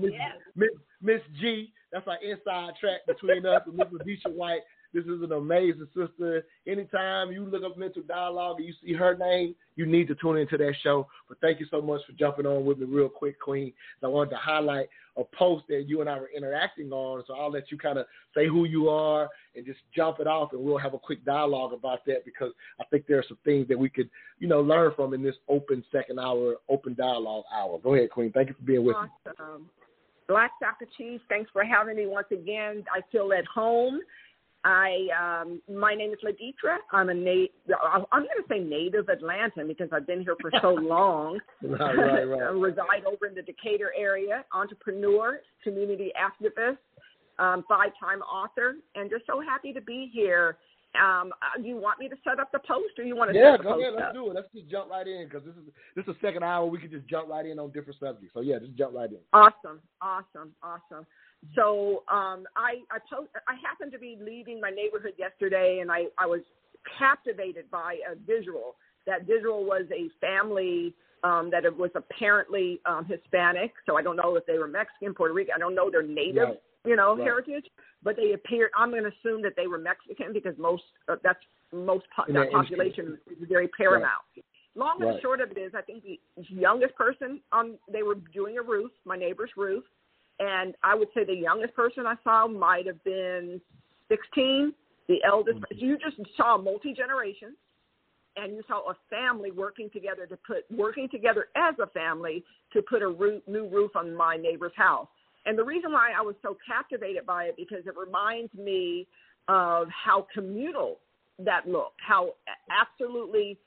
Miss G. That's our inside track between us and Ms. Laditra White. This is an amazing sister. Anytime you look up Mental Dialogue and you see her name, you need to tune into that show. But thank you so much for jumping on with me real quick, Queen. I wanted to highlight a post that you and I were interacting on, so I'll let you kind of say who you are and just jump it off, and we'll have a quick dialogue about that because I think there are some things that we could, learn from in this open second hour, open dialogue hour. Go ahead, Queen. Thank you for being with me. Awesome. Black Socrates, thanks for having me once again. I feel at home. My name is Laditra. I'm going to say native Atlantan because I've been here for so long. Right. I reside over in the Decatur area, entrepreneur, community activist, five-time author, and just so happy to be here. You want me to set up the post, or you want to? Yeah, go ahead. Let's do it. Let's just jump right in because this is the second hour. We can just jump right in on different subjects. So yeah, just jump right in. Awesome. So I happened to be leaving my neighborhood yesterday, and I was captivated by a visual. That visual was a family that was apparently Hispanic. So I don't know if they were Mexican, Puerto Rican. I don't know their native, heritage, but they appeared. I'm going to assume that they were Mexican because that population is very paramount. Right. Long and short of it is, I think the youngest person they were doing a roof, my neighbor's roof. And I would say the youngest person I saw might have been 16, the eldest. Mm-hmm. You just saw multi-generations, and you saw a family working together as a family to put a new roof on my neighbor's house. And the reason why I was so captivated by it, because it reminds me of how communal that looked, how absolutely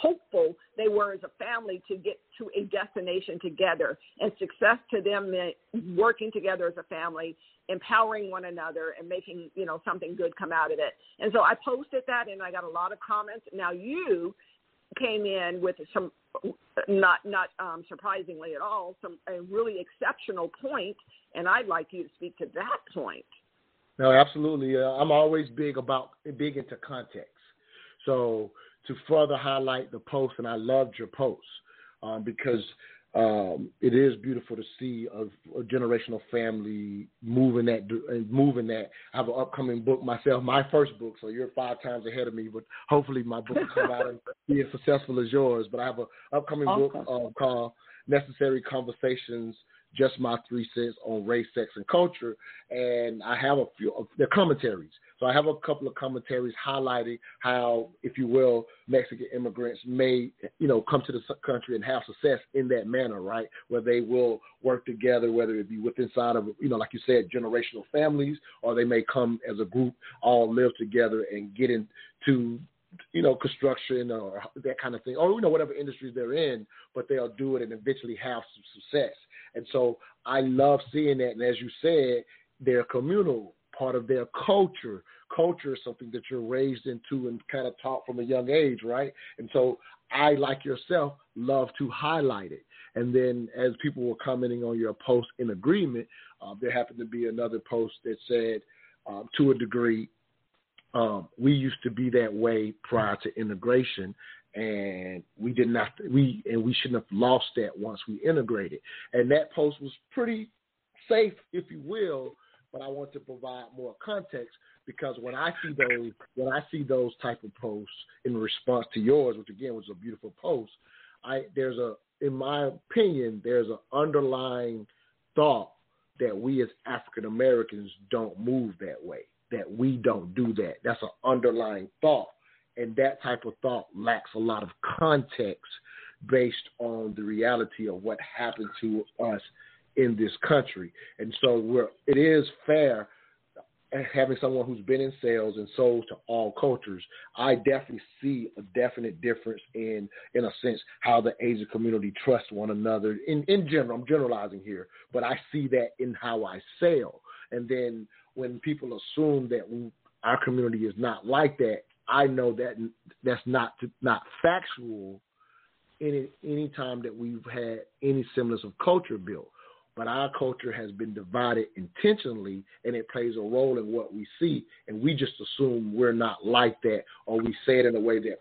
hopeful they were as a family to get to a destination together, and success to them meant working together as a family, empowering one another, and making something good come out of it. And so I posted that, and I got a lot of comments. Now you came in with some, not surprisingly at all, a really exceptional point, and I'd like you to speak to that point. No, absolutely. I'm always big into context. So, to further highlight the post, and I loved your post because it is beautiful to see a generational family moving that. I have an upcoming book myself, my first book, so you're 5 times ahead of me, but hopefully my book will come out and be as successful as yours. But I have an upcoming book called Necessary Conversations, Just My 3 cents on Race, Sex, and Culture, and I have a few of their commentaries. So I have a couple of commentaries highlighting how, if you will, Mexican immigrants may, come to the country and have success in that manner, right? Where they will work together, whether it be within inside of, like you said, generational families, or they may come as a group, all live together and get into construction or that kind of thing, or whatever industries they're in, but they'll do it and eventually have some success. And so I love seeing that. And as you said, they're communal, part of their culture. Culture is something that you're raised into and kind of taught from a young age, right? And so I, like yourself, love to highlight it. And then as people were commenting on your post in agreement, there happened to be another post that said, to a degree, we used to be that way prior to integration, and we shouldn't have lost that once we integrated. And that post was pretty safe, if you will, but I want to provide more context because when I see those type of posts in response to yours, which again was a beautiful post, in my opinion, there's an underlying thought that we as African Americans don't move that way. That we don't do that. That's an underlying thought. And that type of thought lacks a lot of context based on the reality of what happened to us in this country. And so it is fair having someone who's been in sales and sold to all cultures. I definitely see a definite difference in a sense, how the Asian community trusts one another. In general, I'm generalizing here, but I see that in how I sell. And then when people assume that our community is not like that, I know that that's not factual any time that we've had any semblance of culture built. But our culture has been divided intentionally, and it plays a role in what we see. And we just assume we're not like that, or we say it in a way that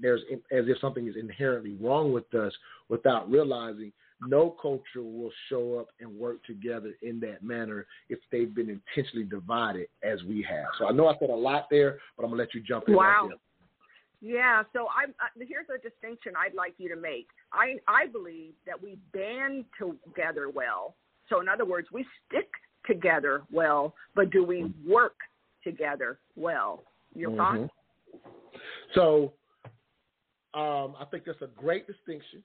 there's as if something is inherently wrong with us, without realizing no culture will show up and work together in that manner if they've been intentionally divided as we have. So I know I said a lot there, but I'm going to let you jump in. Wow. Right there. Yeah. So here's a distinction I'd like you to make. I believe that we band together well. So in other words, we stick together well, but do we work together well? Your thoughts? So I think that's a great distinction.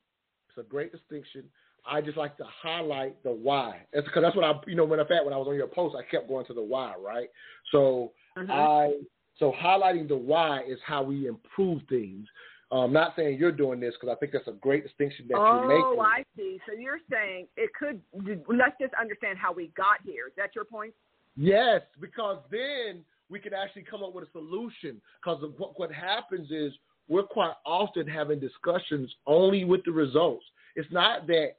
It's a great distinction. I just like to highlight the why. That's because that's what I, matter of fact, when I was on your post, I kept going to the why, right? So highlighting the why is how we improve things. I'm not saying you're doing this, because I think that's a great distinction that you're making. Oh, I see. So you're saying let's just understand how we got here. Is that your point? Yes, because then we can actually come up with a solution, because what happens is we're quite often having discussions only with the results. It's not that,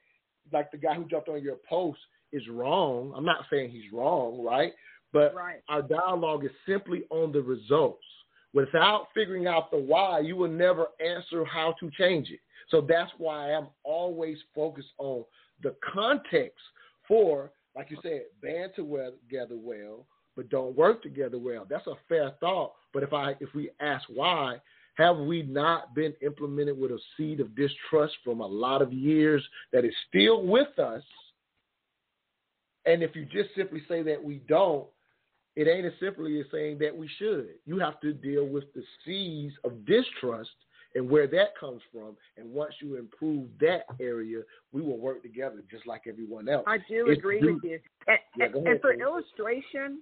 like, the guy who jumped on your post is wrong. I'm not saying he's wrong, right? But our dialogue is simply on the results. Without figuring out the why, you will never answer how to change it. So that's why I'm always focused on the context for, like you said, band together well, but don't work together well. That's a fair thought. But if we ask why, have we not been implemented with a seed of distrust from a lot of years that is still with us? And if you just simply say that we don't, it ain't as simply as saying that we should. You have to deal with the seeds of distrust and where that comes from. And once you improve that area, we will work together just like everyone else. I do agree with you. And for illustration,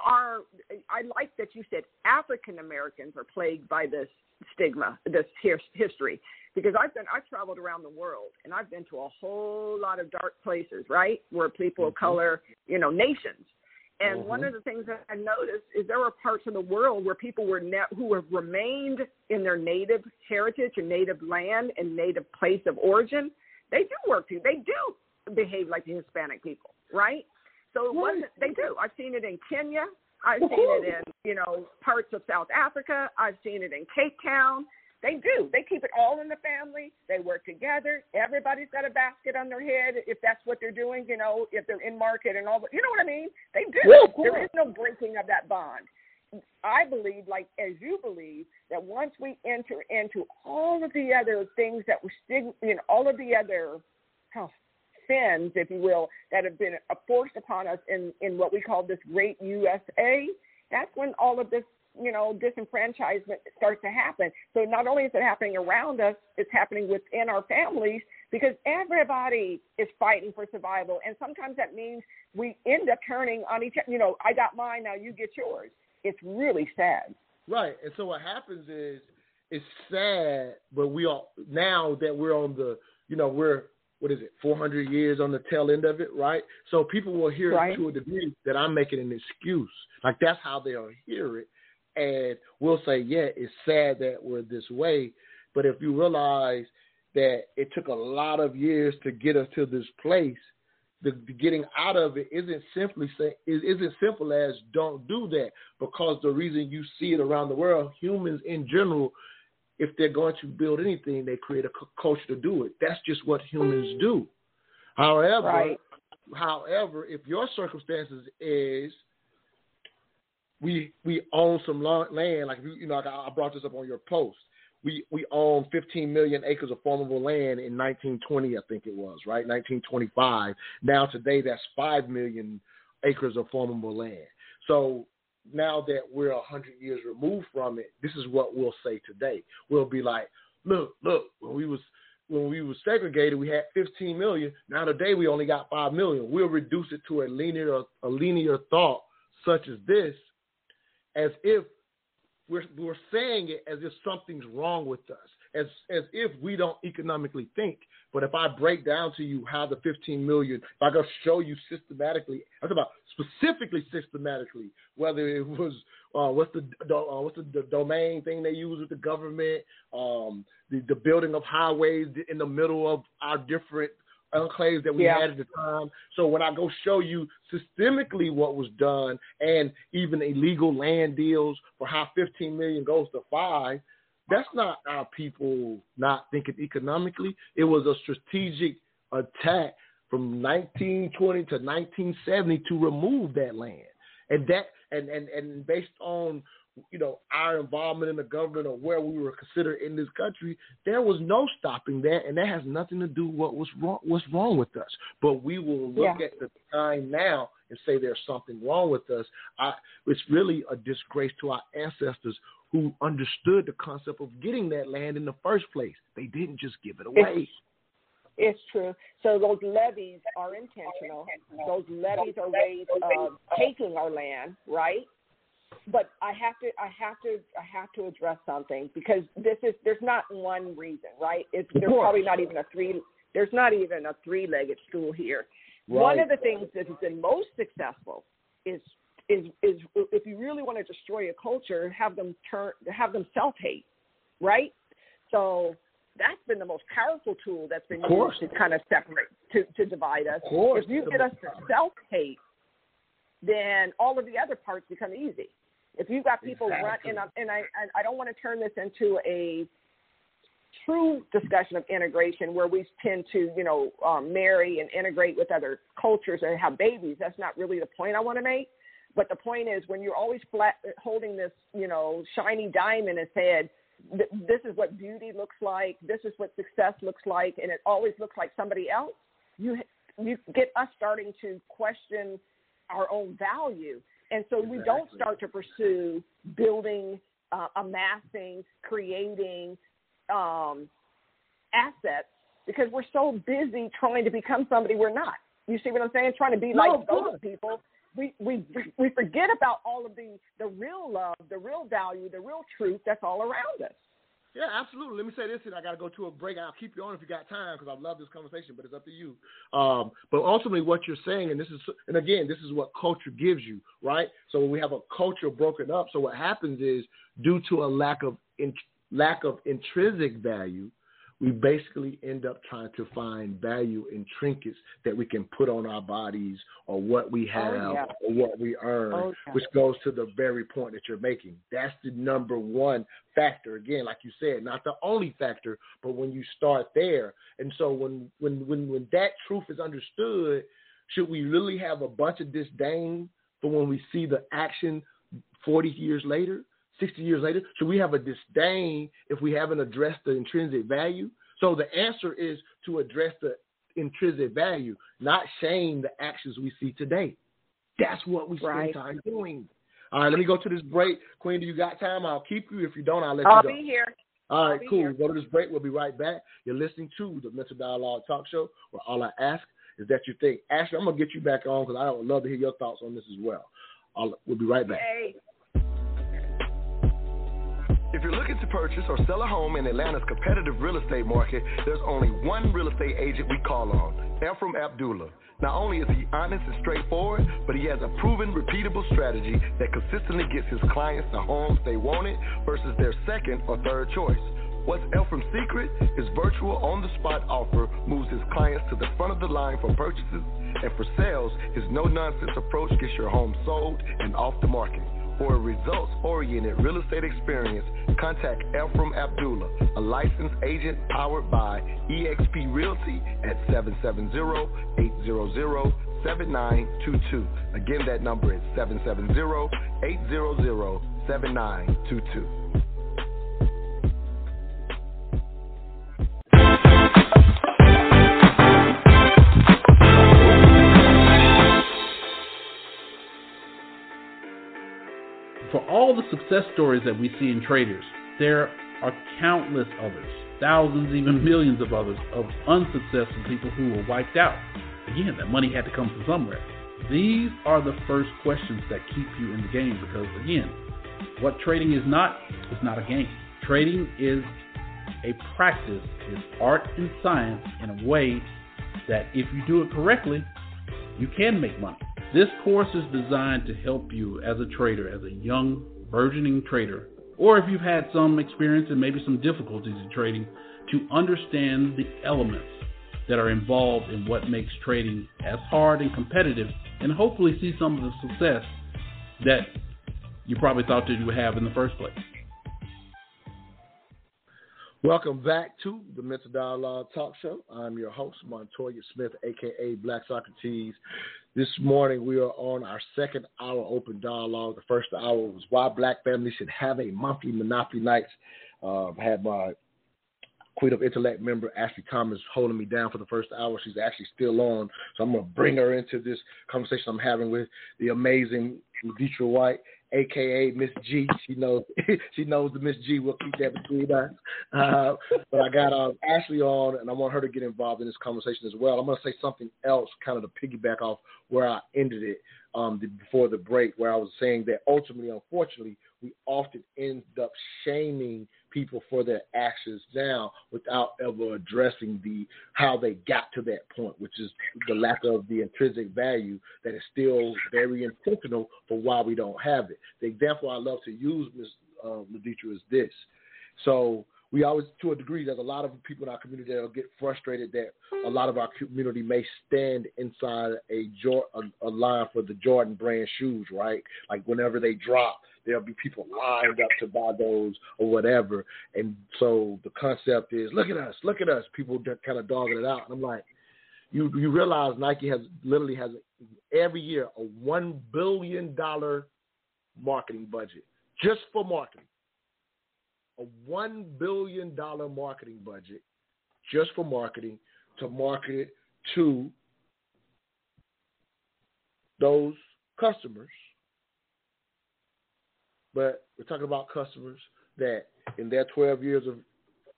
I like that you said African Americans are plagued by this stigma, this history, because I've traveled around the world, and I've been to a whole lot of dark places, right, where people of color, nations. And one of the things that I noticed is there were parts of the world where people who have remained in their native heritage and native land and native place of origin. They do work. They do behave like the Hispanic people, right? So it wasn't. They do. I've seen it in Kenya. I've seen it in parts of South Africa. I've seen it in Cape Town. They do. They keep it all in the family. They work together. Everybody's got a basket on their head if that's what they're doing, if they're in market and all that. You know what I mean? They do. Yeah, there is no breaking of that bond. I believe, like as you believe, that once we enter into all of the other things that were all of the other sins, if you will, that have been forced upon us in what we call this great USA, that's when all of this disenfranchisement starts to happen. So not only is it happening around us, it's happening within our families, because everybody is fighting for survival. And sometimes that means we end up turning on each other. I got mine, now you get yours. It's really sad. Right. And so what happens is it's sad, but we are, now that we're on the, we're, 400 years on the tail end of it, right? So people will hear it to a degree that I'm making an excuse. Like, that's how they'll hear it. And we'll say, yeah, it's sad that we're this way. But if you realize that it took a lot of years to get us to this place, the getting out of it isn't simple as don't do that, because the reason you see it around the world, humans in general, if they're going to build anything, they create a culture to do it. That's just what humans do. However, if your circumstances is we own some land, like I brought this up on your post. We own 15 million acres of farmable land in 1920, I think it was, right? 1925. Now today, that's 5 million acres of farmable land. So now that we're 100 years removed from it, this is what we'll say today. We'll be like, look, when we was when we were segregated, we had 15 million. Now today we only got 5 million. We'll reduce it to a linear thought such as this, as if we're saying it as if something's wrong with us, as if we don't economically think. But if I break down to you how the 15 million, if I go show you systematically, I'm talking about specifically systematically, whether it was what's the domain thing they use with the government, the building of highways in the middle of our different enclaves that we had at the time. So when I go show you systemically what was done and even illegal land deals for how 15 million goes to 5, that's not our people not thinking economically. It was a strategic attack from 1920 to 1970 to remove that land. And that and based on, you know, our involvement in the government or where we were considered in this country, there was no stopping that, and that has nothing to do with what's wrong with us. But we will look at the time now and say there's something wrong with us. It's really a disgrace to our ancestors who understood the concept of getting that land in the first place. They didn't just give it away. It's true. So those levies are intentional. Those levies are ways of taking our land, right? But I have to address something, because there's not one reason, right? There's probably not even a three-legged stool here. Right. One of the things that has been most successful is if you really want to destroy a culture, have them self-hate, right? So that's been the most powerful tool that's been used to kind of separate, to divide us. If you get us to self-hate, then all of the other parts become easy. If you've got people I don't want to turn this into a true discussion of integration where we tend to, marry and integrate with other cultures and have babies. That's not really the point I want to make. But the point is, when you're always holding this, shiny diamond and said, this is what beauty looks like, this is what success looks like, and it always looks like somebody else, you get us starting to question our own value. And so we don't start to pursue building, amassing, creating assets, because we're so busy trying to become somebody we're not. You see what I'm saying? Trying to be like those people. We forget about all of the real love, the real value, the real truth that's all around us. Yeah, absolutely. Let me say this, and I got to go to a break. I'll keep you on if you got time, because I love this conversation, but it's up to you. But ultimately what you're saying, and again, this is what culture gives you, right? So when we have a culture broken up, so what happens is, due to a lack of intrinsic value, we basically end up trying to find value in trinkets that we can put on our bodies or what we have or what we earn, which goes to the very point that you're making. That's the number one factor. Again, like you said, not the only factor, but when you start there. And so when that truth is understood, should we really have a bunch of disdain for when we see the action 40 years later? 60 years later, should we have a disdain if we haven't addressed the intrinsic value? So the answer is to address the intrinsic value, not shame the actions we see today. That's what we spend time doing. All right, let me go to this break. Queen, do you got time? I'll keep you. If you don't, I'll let you go. I'll be here. All right, cool. We'll go to this break. We'll be right back. You're listening to the Mental Dialogue Talk Show, where all I ask is that you think. Ashley, I'm going to get you back on, because I would love to hear your thoughts on this as well. We'll be right back. Hey. If you're looking to purchase or sell a home in Atlanta's competitive real estate market, there's only one real estate agent we call on, Ephraim Abdullah. Not only is he honest and straightforward, but he has a proven, repeatable strategy that consistently gets his clients the homes they wanted versus their second or third choice. What's Ephraim's secret? His virtual on-the-spot offer moves his clients to the front of the line for purchases, and for sales, his no-nonsense approach gets your home sold and off the market. For a results-oriented real estate experience, contact Ephraim Abdullah, a licensed agent powered by EXP Realty at 770-800-7922. Again, that number is 770-800-7922. For all the success stories that we see in traders, there are countless others. thousands, even millions of others of unsuccessful people who were wiped out. Again, that money had to come from somewhere. These are the first questions that keep you in the game because, again, what trading is not, it's not a game. Trading is a practice, it's art and science in a way that if you do it correctly, you can make money. This course is designed to help you as a trader, as a young, burgeoning trader, or if you've had some experience and maybe some difficulties in trading, to understand the elements that are involved in what makes trading as hard and competitive, and hopefully see some of the success that you probably thought that you would have in the first place. Welcome back to the Mental Dialogue Talk Show. I'm your host, Montoya Smith, a.k.a. Black Socrates. This morning we are on our second hour open dialogue. The first hour was why black families should have a monthly Monopoly nights. I had my Queen of Intellect member Ashley Thomas holding me down for the first hour. She's actually still on, so I'm going to bring her into this conversation I'm having with the amazing Laditra White, a.k.a. Miss G. She knows the Miss G. We'll keep that between us. But I got Ashley on, and I want her to get involved in this conversation as well. I'm going to say something else, kind of to piggyback off where I ended it before the break, where I was saying that ultimately, unfortunately, we often end up shaming people for their actions now without ever addressing how they got to that point, which is the lack of the intrinsic value that is still very intentional for why we don't have it. The example I love to use, Ms. Laditra, is this. So we always, to a degree, there's a lot of people in our community that will get frustrated that a lot of our community may stand inside a line for the Jordan brand shoes, right? Like whenever they drop, there'll be people lined up to buy those or whatever. And so the concept is, look at us, people kind of dogging it out. And I'm like, you realize Nike literally has every year a $1 billion marketing budget just for marketing. A $1 billion marketing budget just for marketing to market it to those customers. But we're talking about customers that in their 12 years of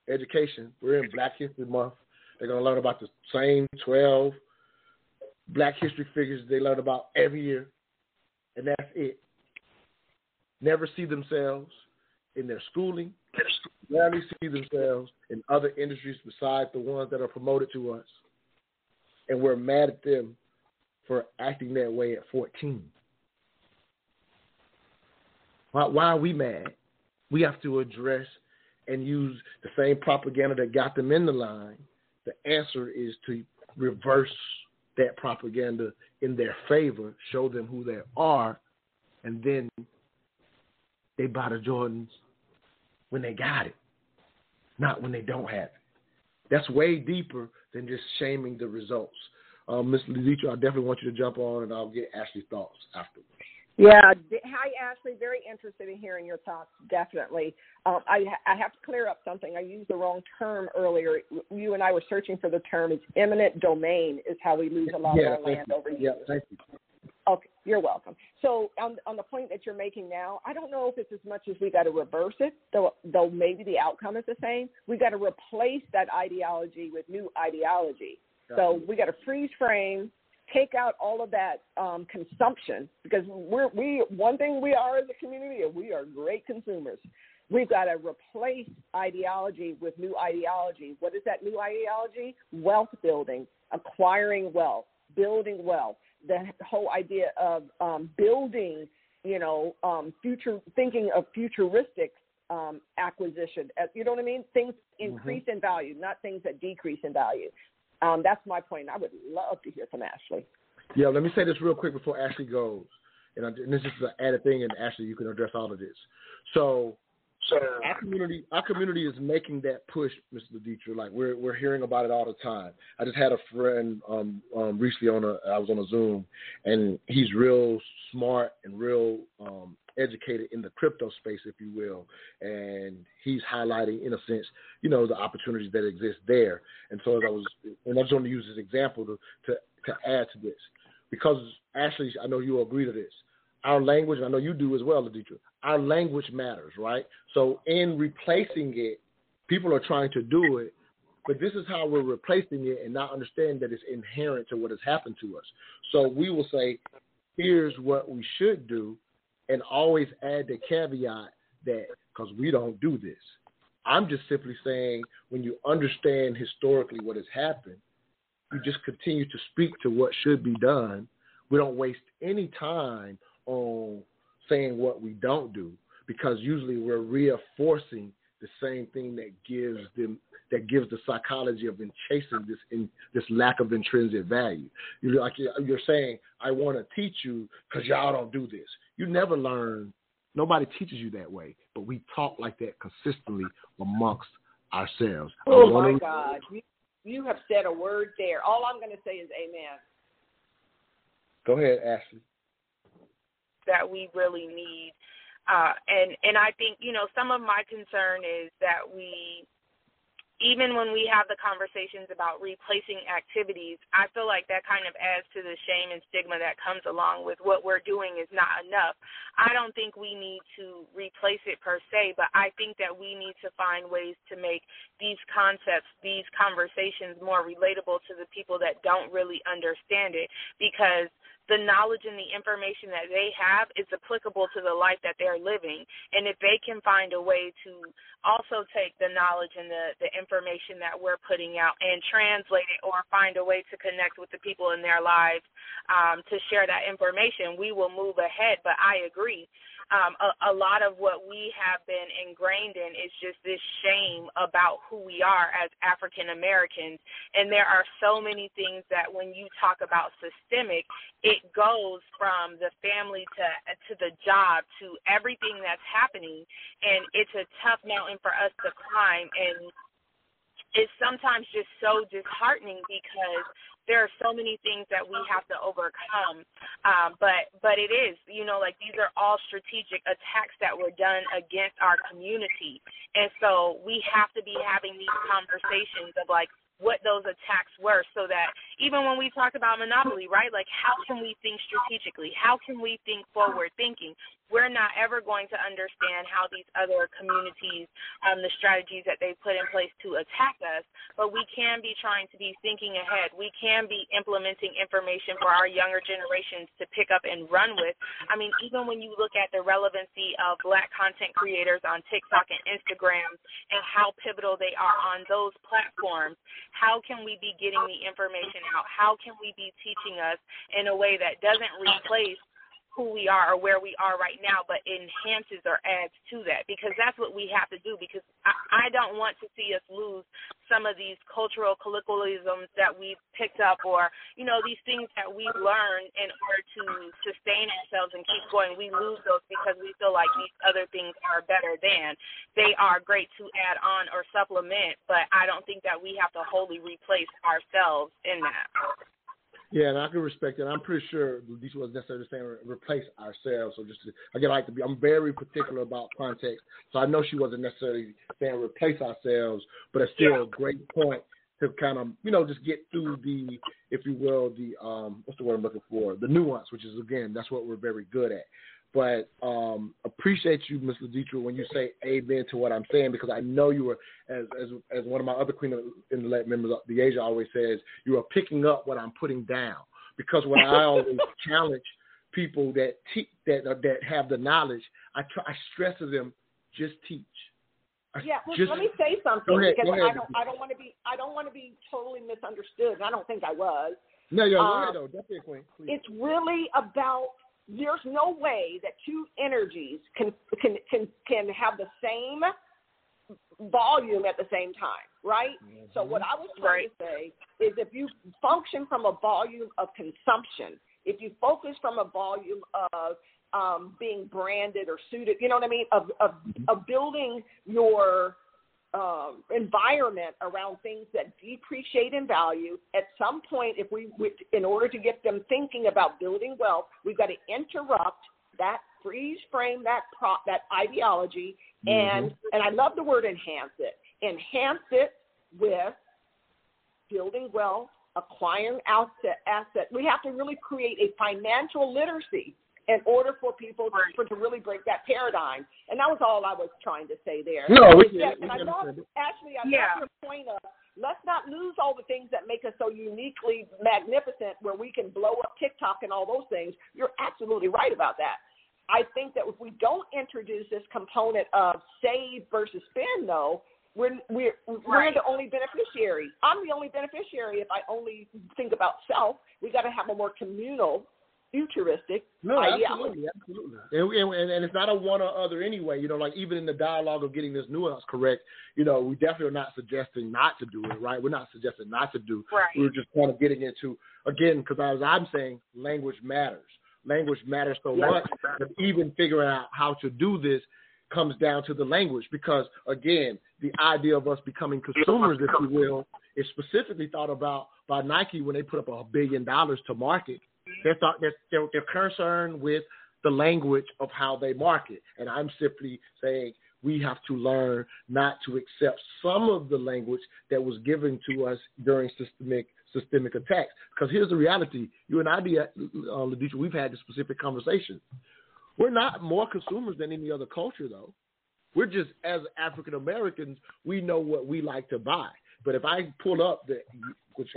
education, we're in Black History Month. They're going to learn about the same 12 Black history figures they learn about every year, and that's it. Never see themselves in their schooling, rarely see themselves in other industries besides the ones that are promoted to us, and we're mad at them for acting that way at 14. Why are we mad? We have to address and use the same propaganda that got them in the line. The answer is to reverse that propaganda in their favor, show them who they are, and then they buy the Jordans when they got it, not when they don't have it. That's way deeper than just shaming the results. Ms. Laditra, I definitely want you to jump on, and I'll get Ashley's thoughts afterwards. Yeah. Hi, Ashley. Very interested in hearing your thoughts, definitely. I have to clear up something. I used the wrong term earlier. You and I were searching for the term. It's eminent domain is how we lose a lot of our land over years. Yeah, thank you. Okay, you're welcome. So on the point that you're making now, I don't know if it's as much as we got to reverse it, though maybe the outcome is the same. We got to replace that ideology with new ideology. So we got to freeze frame, take out all of that consumption, because one thing we are as a community, we are great consumers. We've got to replace ideology with new ideology. What is that new ideology? Wealth building, acquiring wealth, building wealth. The whole idea of building, future thinking of futuristic acquisition. You know what I mean? Things increase in value, not things that decrease in value. That's my point. I would love to hear from Ashley. Yeah, let me say this real quick before Ashley goes. And this is an added thing, and Ashley, you can address all of this. So our community is making that push, Mr. Laditra. Like we're hearing about it all the time. I just had a friend recently I was on a Zoom, and he's real smart and real educated in the crypto space, if you will. And he's highlighting, in a sense, the opportunities that exist there. And so I was going to use this example to add to this, because Ashley, I know you'll agree to this. Our language, and I know you do as well, Laditra, our language matters, right? So in replacing it People are trying to do it, but this is how we're replacing it and not understanding that it's inherent to what has happened to us. So we will say, here's what we should do, and always add the caveat that because we don't do this. I'm just simply saying when you understand historically what has happened, you just continue to speak to what should be done. We don't waste any time on saying what we don't do, because usually we're reinforcing the same thing that gives them, that gives the psychology of chasing this lack of intrinsic value. You're saying, I want to teach you because y'all don't do this. You never learn. Nobody teaches you that way, but we talk like that consistently amongst ourselves. Oh, my God. You have said a word there. All I'm going to say is amen. Go ahead, Ashley. That we really need. And I think, you know, some of my concern is that we, even when we have the conversations about replacing activities, I feel like that kind of adds to the shame and stigma that comes along with what we're doing is not enough. I don't think we need to replace it per se, but I think that we need to find ways to make these concepts, these conversations more relatable to the people that don't really understand it, because the knowledge and the information that they have is applicable to the life that they're living. And if they can find a way to also take the knowledge and the information that we're putting out and translate it, or find a way to connect with the people in their lives to share that information, we will move ahead. But I agree. A lot of what we have been ingrained in is just this shame about who we are as African Americans. And there are so many things that when you talk about systemic, it goes from the family to the job to everything that's happening. And it's a tough mountain for us to climb. And it's sometimes just so disheartening because there are so many things that we have to overcome. But it is, you know, like these are all strategic attacks that were done against our community. And so we have to be having these conversations of like what those attacks were, so that even when we talk about Monopoly, right, like how can we think strategically? How can we think forward thinking? We're not ever going to understand how these other communities, the strategies that they put in place to attack us, but we can be trying to be thinking ahead. We can be implementing information for our younger generations to pick up and run with. I mean, even when you look at the relevancy of Black content creators on TikTok and Instagram and how pivotal they are on those platforms, how can we be getting the information out? How can we be teaching us in a way that doesn't replace who we are or where we are right now, but enhances or adds to that? Because that's what we have to do, because I don't want to see us lose some of these cultural colloquialisms that we've picked up, or, you know, these things that we've learned in order to sustain ourselves and keep going. We lose those because we feel like these other things are better than. They are great to add on or supplement, but I don't think that we have to wholly replace ourselves in that. Yeah, and I can respect that. I'm pretty sure this wasn't necessarily saying replace ourselves. So just again, I'm very particular about context. So I know she wasn't necessarily saying replace ourselves, but it's still a great point to kind of, you know, just get through the, if you will, the what's the word I'm looking for? The nuance, which is again, that's what we're very good at. But appreciate you, Ms. Laditra, when you say amen to what I'm saying, because I know you were, as one of my other Queen Intellect members, the Asia always says, you are picking up what I'm putting down. Because when I always challenge people that that have the knowledge, I stress to them, just teach. Yeah, let me say something, because I don't want to be totally misunderstood, and I don't think I was. No, you're right, though. Definitely, Queen. Please. It's really about. There's no way that two energies can have the same volume at the same time, right? Mm-hmm. So what I was trying to say is, if you function from a volume of consumption, if you focus from a volume of being branded or suited, you know what I mean, of building your environment around things that depreciate in value. At some point, if we in order to get them thinking about building wealth, we've got to interrupt that, freeze frame that ideology, and mm-hmm. and I love the word enhance it. Enhance it with building wealth, acquiring asset. We have to really create a financial literacy in order for people to really break that paradigm. And that was all I was trying to say there. No, we did. And I thought, Ashley, I got your point of, let's not lose all the things that make us so uniquely magnificent where we can blow up TikTok and all those things. You're absolutely right about that. I think that if we don't introduce this component of save versus spend, though, we're the only beneficiary. I'm the only beneficiary if I only think about self. We got to have a more communal, futuristic ideology. Absolutely. And it's not a one or other anyway. You know, like even in the dialogue of getting this nuance correct, you know, we definitely are not suggesting not to do it, right? We're not suggesting not to do. Right. We're just kind of getting into, again, because as I'm saying, language matters. Language matters so much that even figuring out how to do this comes down to the language because, again, the idea of us becoming consumers, if you will, is specifically thought about by Nike when they put up $1 billion to market. They're concerned with the language of how they market. And I'm simply saying we have to learn not to accept some of the language that was given to us during systemic attacks. Because here's the reality. You and I, Laditra, we've had this specific conversation. We're not more consumers than any other culture, though. We're just, as African Americans, we know what we like to buy. But if I pull up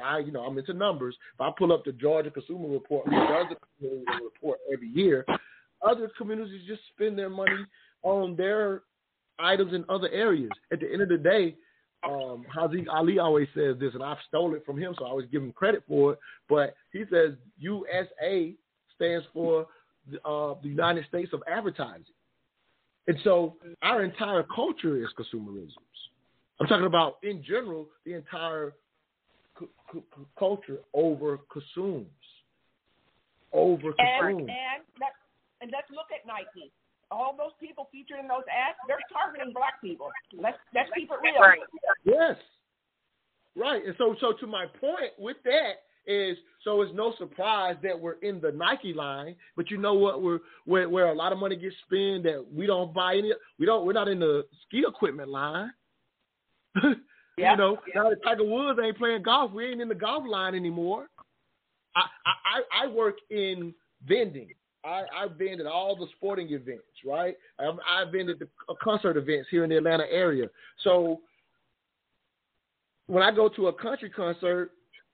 I'm into numbers. If I pull up the Georgia Consumer Report, which does a Consumer Report every year, other communities just spend their money on their items in other areas. At the end of the day, Haji Ali always says this, and I've stole it from him, so I always give him credit for it. But he says USA stands for the United States of Advertising. And so our entire culture is consumerism. I'm talking about, in general, the entire culture over-consumes. And let's look at Nike. All those people featured in those ads, they're targeting Black people. Let's keep it real. Right. Yes. Right. And so to my point with that is, so it's no surprise that we're in the Nike line, but you know what? Where a lot of money gets spent that we don't buy any. We're not in the ski equipment line. Now that Tiger Woods ain't playing golf, we ain't in the golf line anymore. I work in vending. I've been at all the sporting events, right? I've been at the concert events here in the Atlanta area. So when I go to a country concert,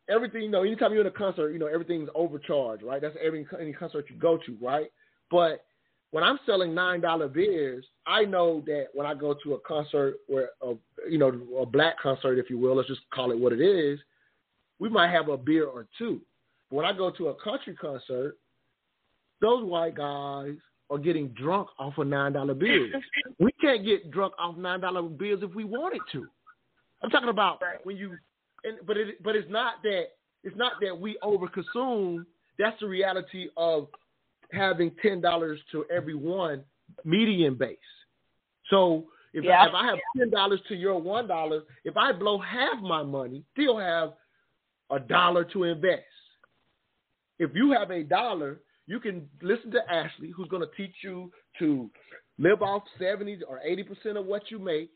everything, anytime you're in a concert, everything's overcharged, right? That's any concert you go to, right? But when I'm selling $9 beers, I know that when I go to a concert where, a Black concert, if you will, let's just call it what it is, we might have a beer or two. But when I go to a country concert, those white guys are getting drunk off of $9 bills. We can't get drunk off $9 bills if we wanted to. I'm talking about when you, but it's not that we overconsume. That's the reality of having $10 to every one median base. So if I have $10 to your $1, if I blow half my money, still have $1 to invest. If you have $1. You can listen to Ashley, who's going to teach you to live off 70 or 80% of what you make.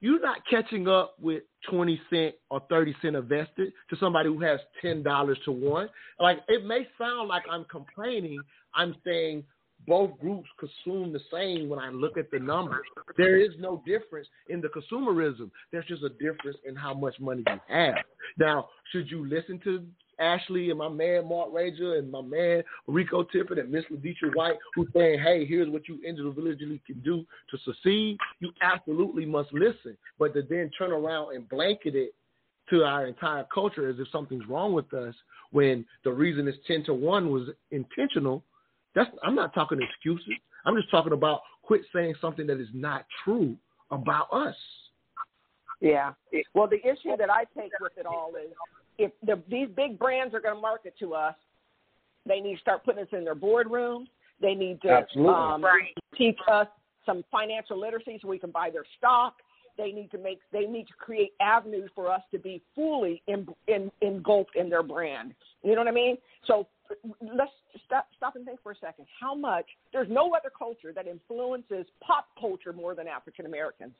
You're not catching up with 20 cent or 30 cent invested to somebody who has $10 to one. Like, it may sound like I'm complaining. I'm saying both groups consume the same when I look at the numbers. There is no difference in the consumerism. There's just a difference in how much money you have. Now, should you listen to Ashley and my man Mark Rager and my man Rico Tippett and Miss Laditra White, who's saying, hey, here's what you individually can do to succeed, you absolutely must listen. But to then turn around and blanket it to our entire culture as if something's wrong with us when the reason it's 10 to 1 was intentional, I'm not talking excuses. I'm just talking about quit saying something that is not true about us. Yeah. Well, the issue that I take with it all is, if these big brands are going to market to us, they need to start putting us in their boardrooms. They need to teach us some financial literacy so we can buy their stock. They need to create avenues for us to be fully engulfed in their brand. You know what I mean? So let's stop and think for a second. How much? There's no other culture that influences pop culture more than African Americans.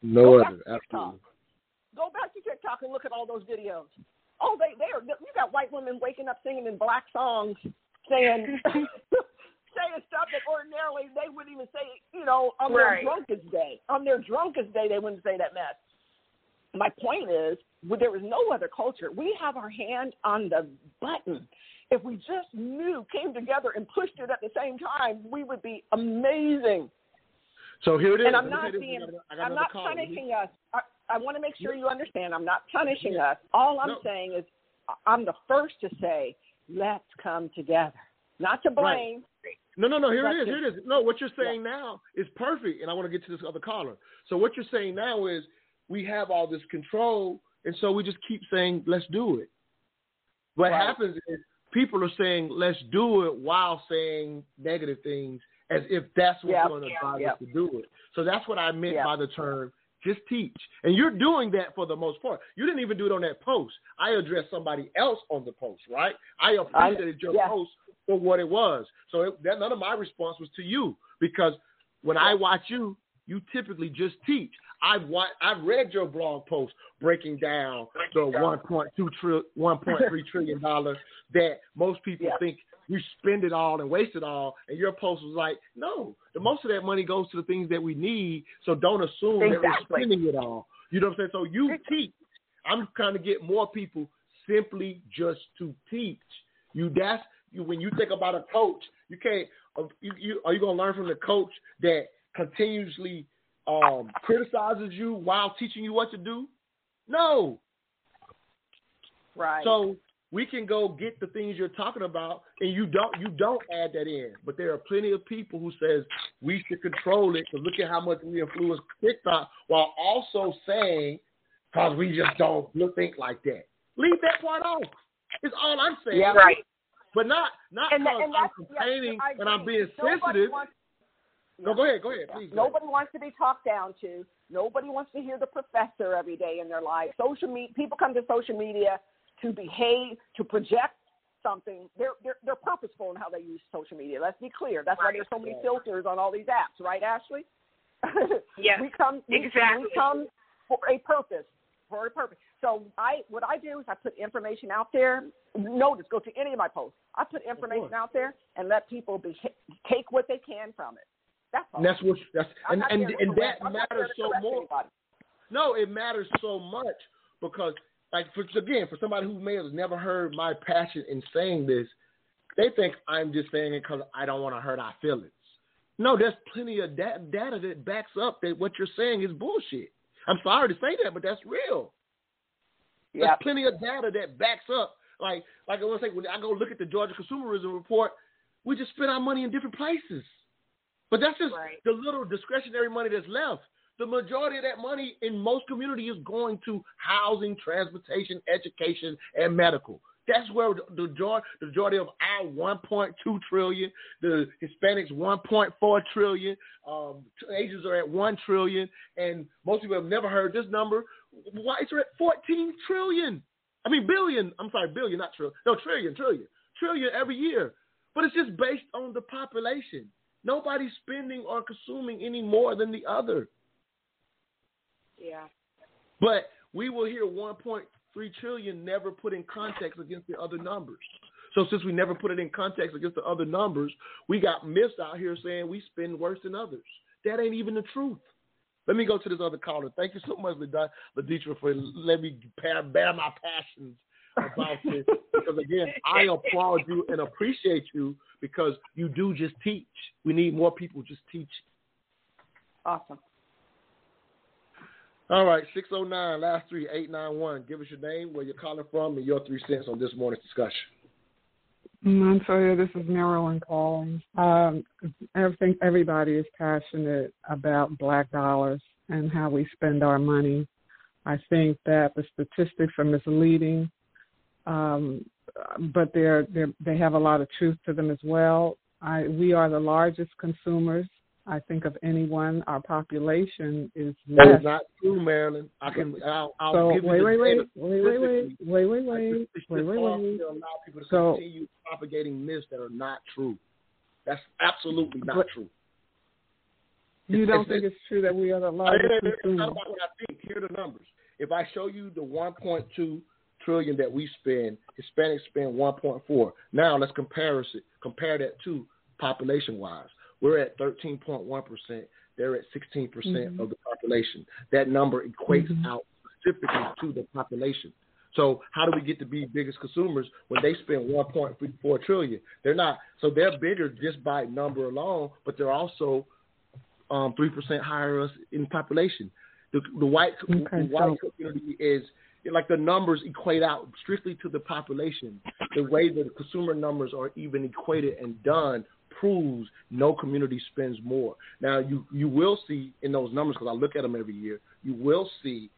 No other, absolutely. Go back to TikTok and look at all those videos. Oh, you got white women waking up singing in Black songs, saying saying stuff that ordinarily they wouldn't even say, you know, on their drunkest day. On their drunkest day, they wouldn't say that mess. My point is, there was no other culture. We have our hand on the button. If we just knew, came together, and pushed it at the same time, we would be amazing. So here it is. And I'm not punishing us. I want to make sure you understand. I'm not punishing us. All I'm saying is I'm the first to say, let's come together. Not to blame. Right. No. Here it is. No, what you're saying now is perfect, and I want to get to this other caller. So what you're saying now is we have all this control, and so we just keep saying, let's do it. What happens is people are saying, let's do it while saying negative things as if that's what's going to advise us to do it. So that's what I meant by the term, just teach. And you're doing that for the most part. You didn't even do it on that post. I addressed somebody else on the post, right? I appreciated your post for what it was. So none of my response was to you, because when I watch you, you typically just teach. I've read your blog post breaking down the $1.3 trillion that most people think we spend it all and waste it all. And your post was like, no, the most of that money goes to the things that we need. So don't assume that we're spending it all. You know what I'm saying? So you teach. I'm trying to get more people simply just to teach. When you think about a coach, you can't. Are you going to learn from the coach that continuously criticizes you while teaching you what to do? No. Right. So we can go get the things you're talking about, and you don't add that in. But there are plenty of people who says we should control it because look at how much we influence TikTok, while also saying because we just don't think like that. Leave that part off. It's all I'm saying. Yeah, right. But not because I'm complaining and I'm being sensitive. No, go ahead. Please, nobody wants to be talked down to. Nobody wants to hear the professor every day in their life. People come to social media to behave, to project something. They're purposeful in how they use social media. Let's be clear. That's why there's so many filters on all these apps, right, Ashley? Yes. We come for a purpose. For a purpose. So what I do is I put information out there. Notice, go to any of my posts. I put information out there and let people take what they can from it. That's all. And that matters so much. No, it matters so much because, like, for somebody who may have never heard my passion in saying this, they think I'm just saying it because I don't want to hurt our feelings. No, there's plenty of data that backs up that what you're saying is bullshit. I'm sorry to say that, but that's real. There's plenty of data that backs up. Like I want to say, when I go look at the Georgia Consumer Report, we just spend our money in different places. But that's just the little discretionary money that's left. The majority of that money in most communities is going to housing, transportation, education, and medical. That's where the majority of our $1.2 trillion, the Hispanics $1.4 trillion, Asians are at $1 trillion, and most people have never heard this number. Whites are at trillion every year. But it's just based on the population. Nobody's spending or consuming any more than the other. Yeah. But we will hear 1.3 trillion never put in context against the other numbers. So since we never put it in context against the other numbers, we got myths out here saying we spend worse than others. That ain't even the truth. Let me go to this other caller. Thank you so much, Laditra, for letting me bear my passions about this. Because, again, I applaud you and appreciate you because you do just teach. We need more people just teaching. Awesome. All right, 609, last 3891. Give us your name, where you're calling from, and your 3 cents on this morning's discussion. Montoya, this is Marilyn calling. I think everybody is passionate about black dollars and how we spend our money. I think that the statistics are misleading, but they have a lot of truth to them as well. We are the largest consumers, I think, of anyone. Our population is less. That is not true, Marilyn. Wait. Allow people to continue propagating myths that are not true. That's absolutely not true. You don't think it's true that we are the largest consumers? It's not about what I think. Here are the numbers. If I show you the 1.2 trillion that we spend, Hispanics spend 1.4. Now let's compare that to population-wise. We're at 13.1%. They're at 16% of the population. That number equates out specifically to the population. So how do we get to be biggest consumers when they spend $1.4 trillion? They're not. So they're bigger just by number alone, but they're also 3% higher in population. The white community is, like, the numbers equate out strictly to the population. The way that the consumer numbers are even equated and done proves no community spends more. Now, you will see in those numbers, because I look at them every year, you will see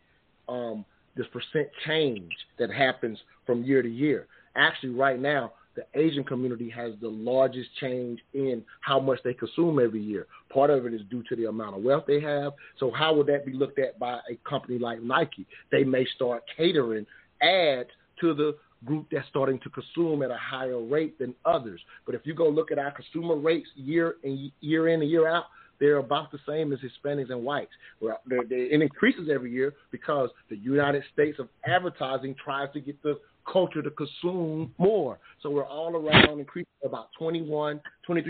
this percent change that happens from year to year. Actually, right now, the Asian community has the largest change in how much they consume every year. Part of it is due to the amount of wealth they have. So how would that be looked at by a company like Nike? They may start catering ads to the group that's starting to consume at a higher rate than others. But if you go look at our consumer rates year in and year out, they're about the same as Hispanics and whites. Well, it increases every year because the United States of advertising tries to get the culture to consume more. So we're all around increasing about 21, 23%.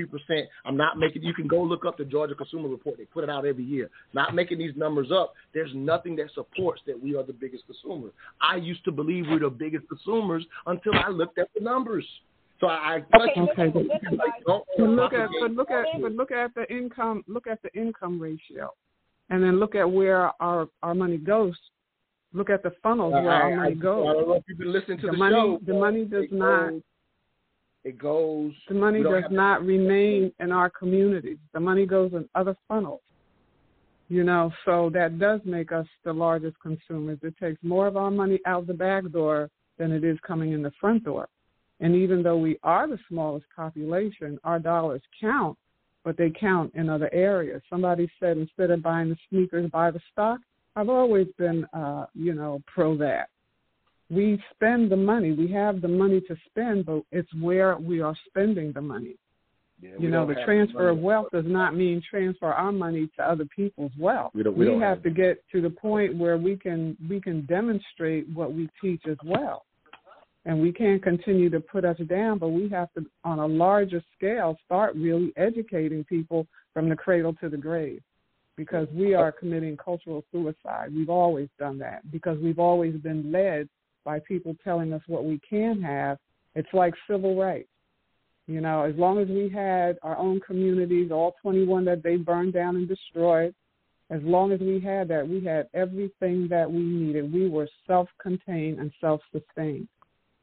I'm not making, you can go look up the Georgia Consumer Report. They put it out every year. Not making these numbers up. There's nothing that supports that we are the biggest consumers. I used to believe we're the biggest consumers until I looked at the numbers. So I look at the income. Look at the income ratio, and then look at where our money goes. Look at the funnels where our money goes. I don't know if you've been listening to the money, show. The money does not. It goes. The money does not remain in our communities. The money goes in other funnels. You know, so that does make us the largest consumers. It takes more of our money out the back door than it is coming in the front door. And even though we are the smallest population, our dollars count, but they count in other areas. Somebody said instead of buying the sneakers, buy the stock. I've always been, pro that. We spend the money. We have the money to spend, but it's where we are spending the money. Yeah, the transfer of wealth does not mean transfer our money to other people's wealth. We have to get to the point where we can demonstrate what we teach as well. And we can't continue to put us down, but we have to, on a larger scale, start really educating people from the cradle to the grave, because we are committing cultural suicide. We've always done that because we've always been led by people telling us what we can have. It's like civil rights. You know, as long as we had our own communities, all 21 that they burned down and destroyed, as long as we had that, we had everything that we needed. We were self-contained and self-sustained.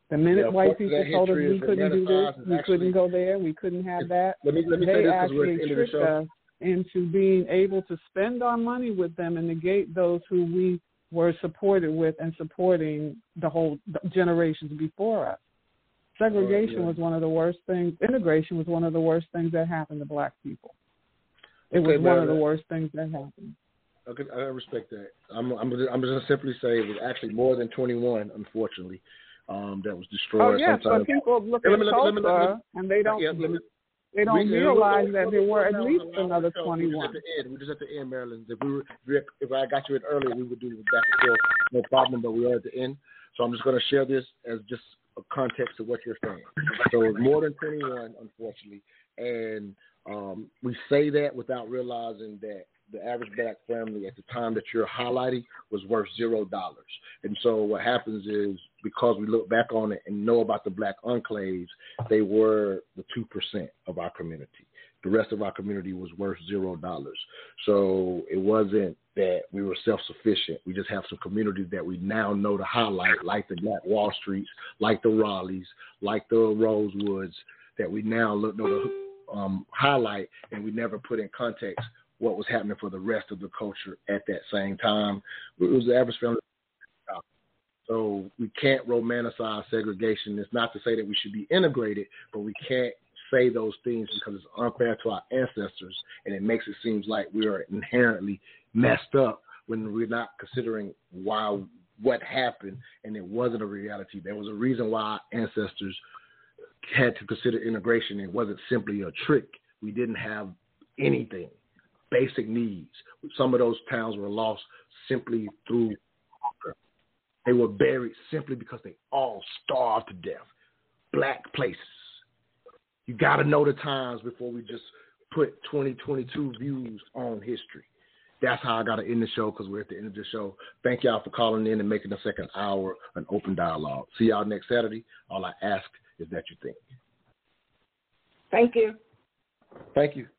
The minute white people told us we couldn't do this, we couldn't go there, we couldn't have that, they actually tricked us into being able to spend our money with them and negate those who we were supported with and supporting the whole generations before us. Segregation was one of the worst things. Integration was one of the worst things that happened to black people. It was one of the worst things that happened. Okay, I respect that. I'm just going to simply say it was actually more than 21, unfortunately. That was destroyed. Oh yeah, so people look at Tulsa and they don't realize that there were at least another 21. We're just at the end, Marilyn. If I got you in earlier, we would do it back and forth, no problem. But we are at the end, so I'm just going to share this as just a context of what you're saying. So it's more than 21, unfortunately, and we say that without realizing that the average black family at the time that you're highlighting was worth $0. And so what happens is, because we look back on it and know about the black enclaves, they were the 2% of our community. The rest of our community was worth $0. So it wasn't that we were self-sufficient. We just have some communities that we now know to highlight, like the Black Wall Streets, like the Raleighs, like the Rosewoods, that we now know to highlight, and we never put in context what was happening for the rest of the culture at that same time. It was the average family. So we can't romanticize segregation. It's not to say that we should be integrated, but we can't say those things because it's unfair to our ancestors, and it makes it seem like we are inherently messed up when we're not considering why, what happened, and it wasn't a reality. There was a reason why our ancestors had to consider integration. It wasn't simply a trick. We didn't have anything. Basic needs. Some of those towns were lost simply through hunger. They were buried simply because they all starved to death. Black places. You got to know the times before we just put 2022 views on history. That's how I got to end the show, because we're at the end of the show. Thank y'all for calling in and making the second hour an open dialogue. See y'all next Saturday. All I ask is that you think. Thank you. Thank you.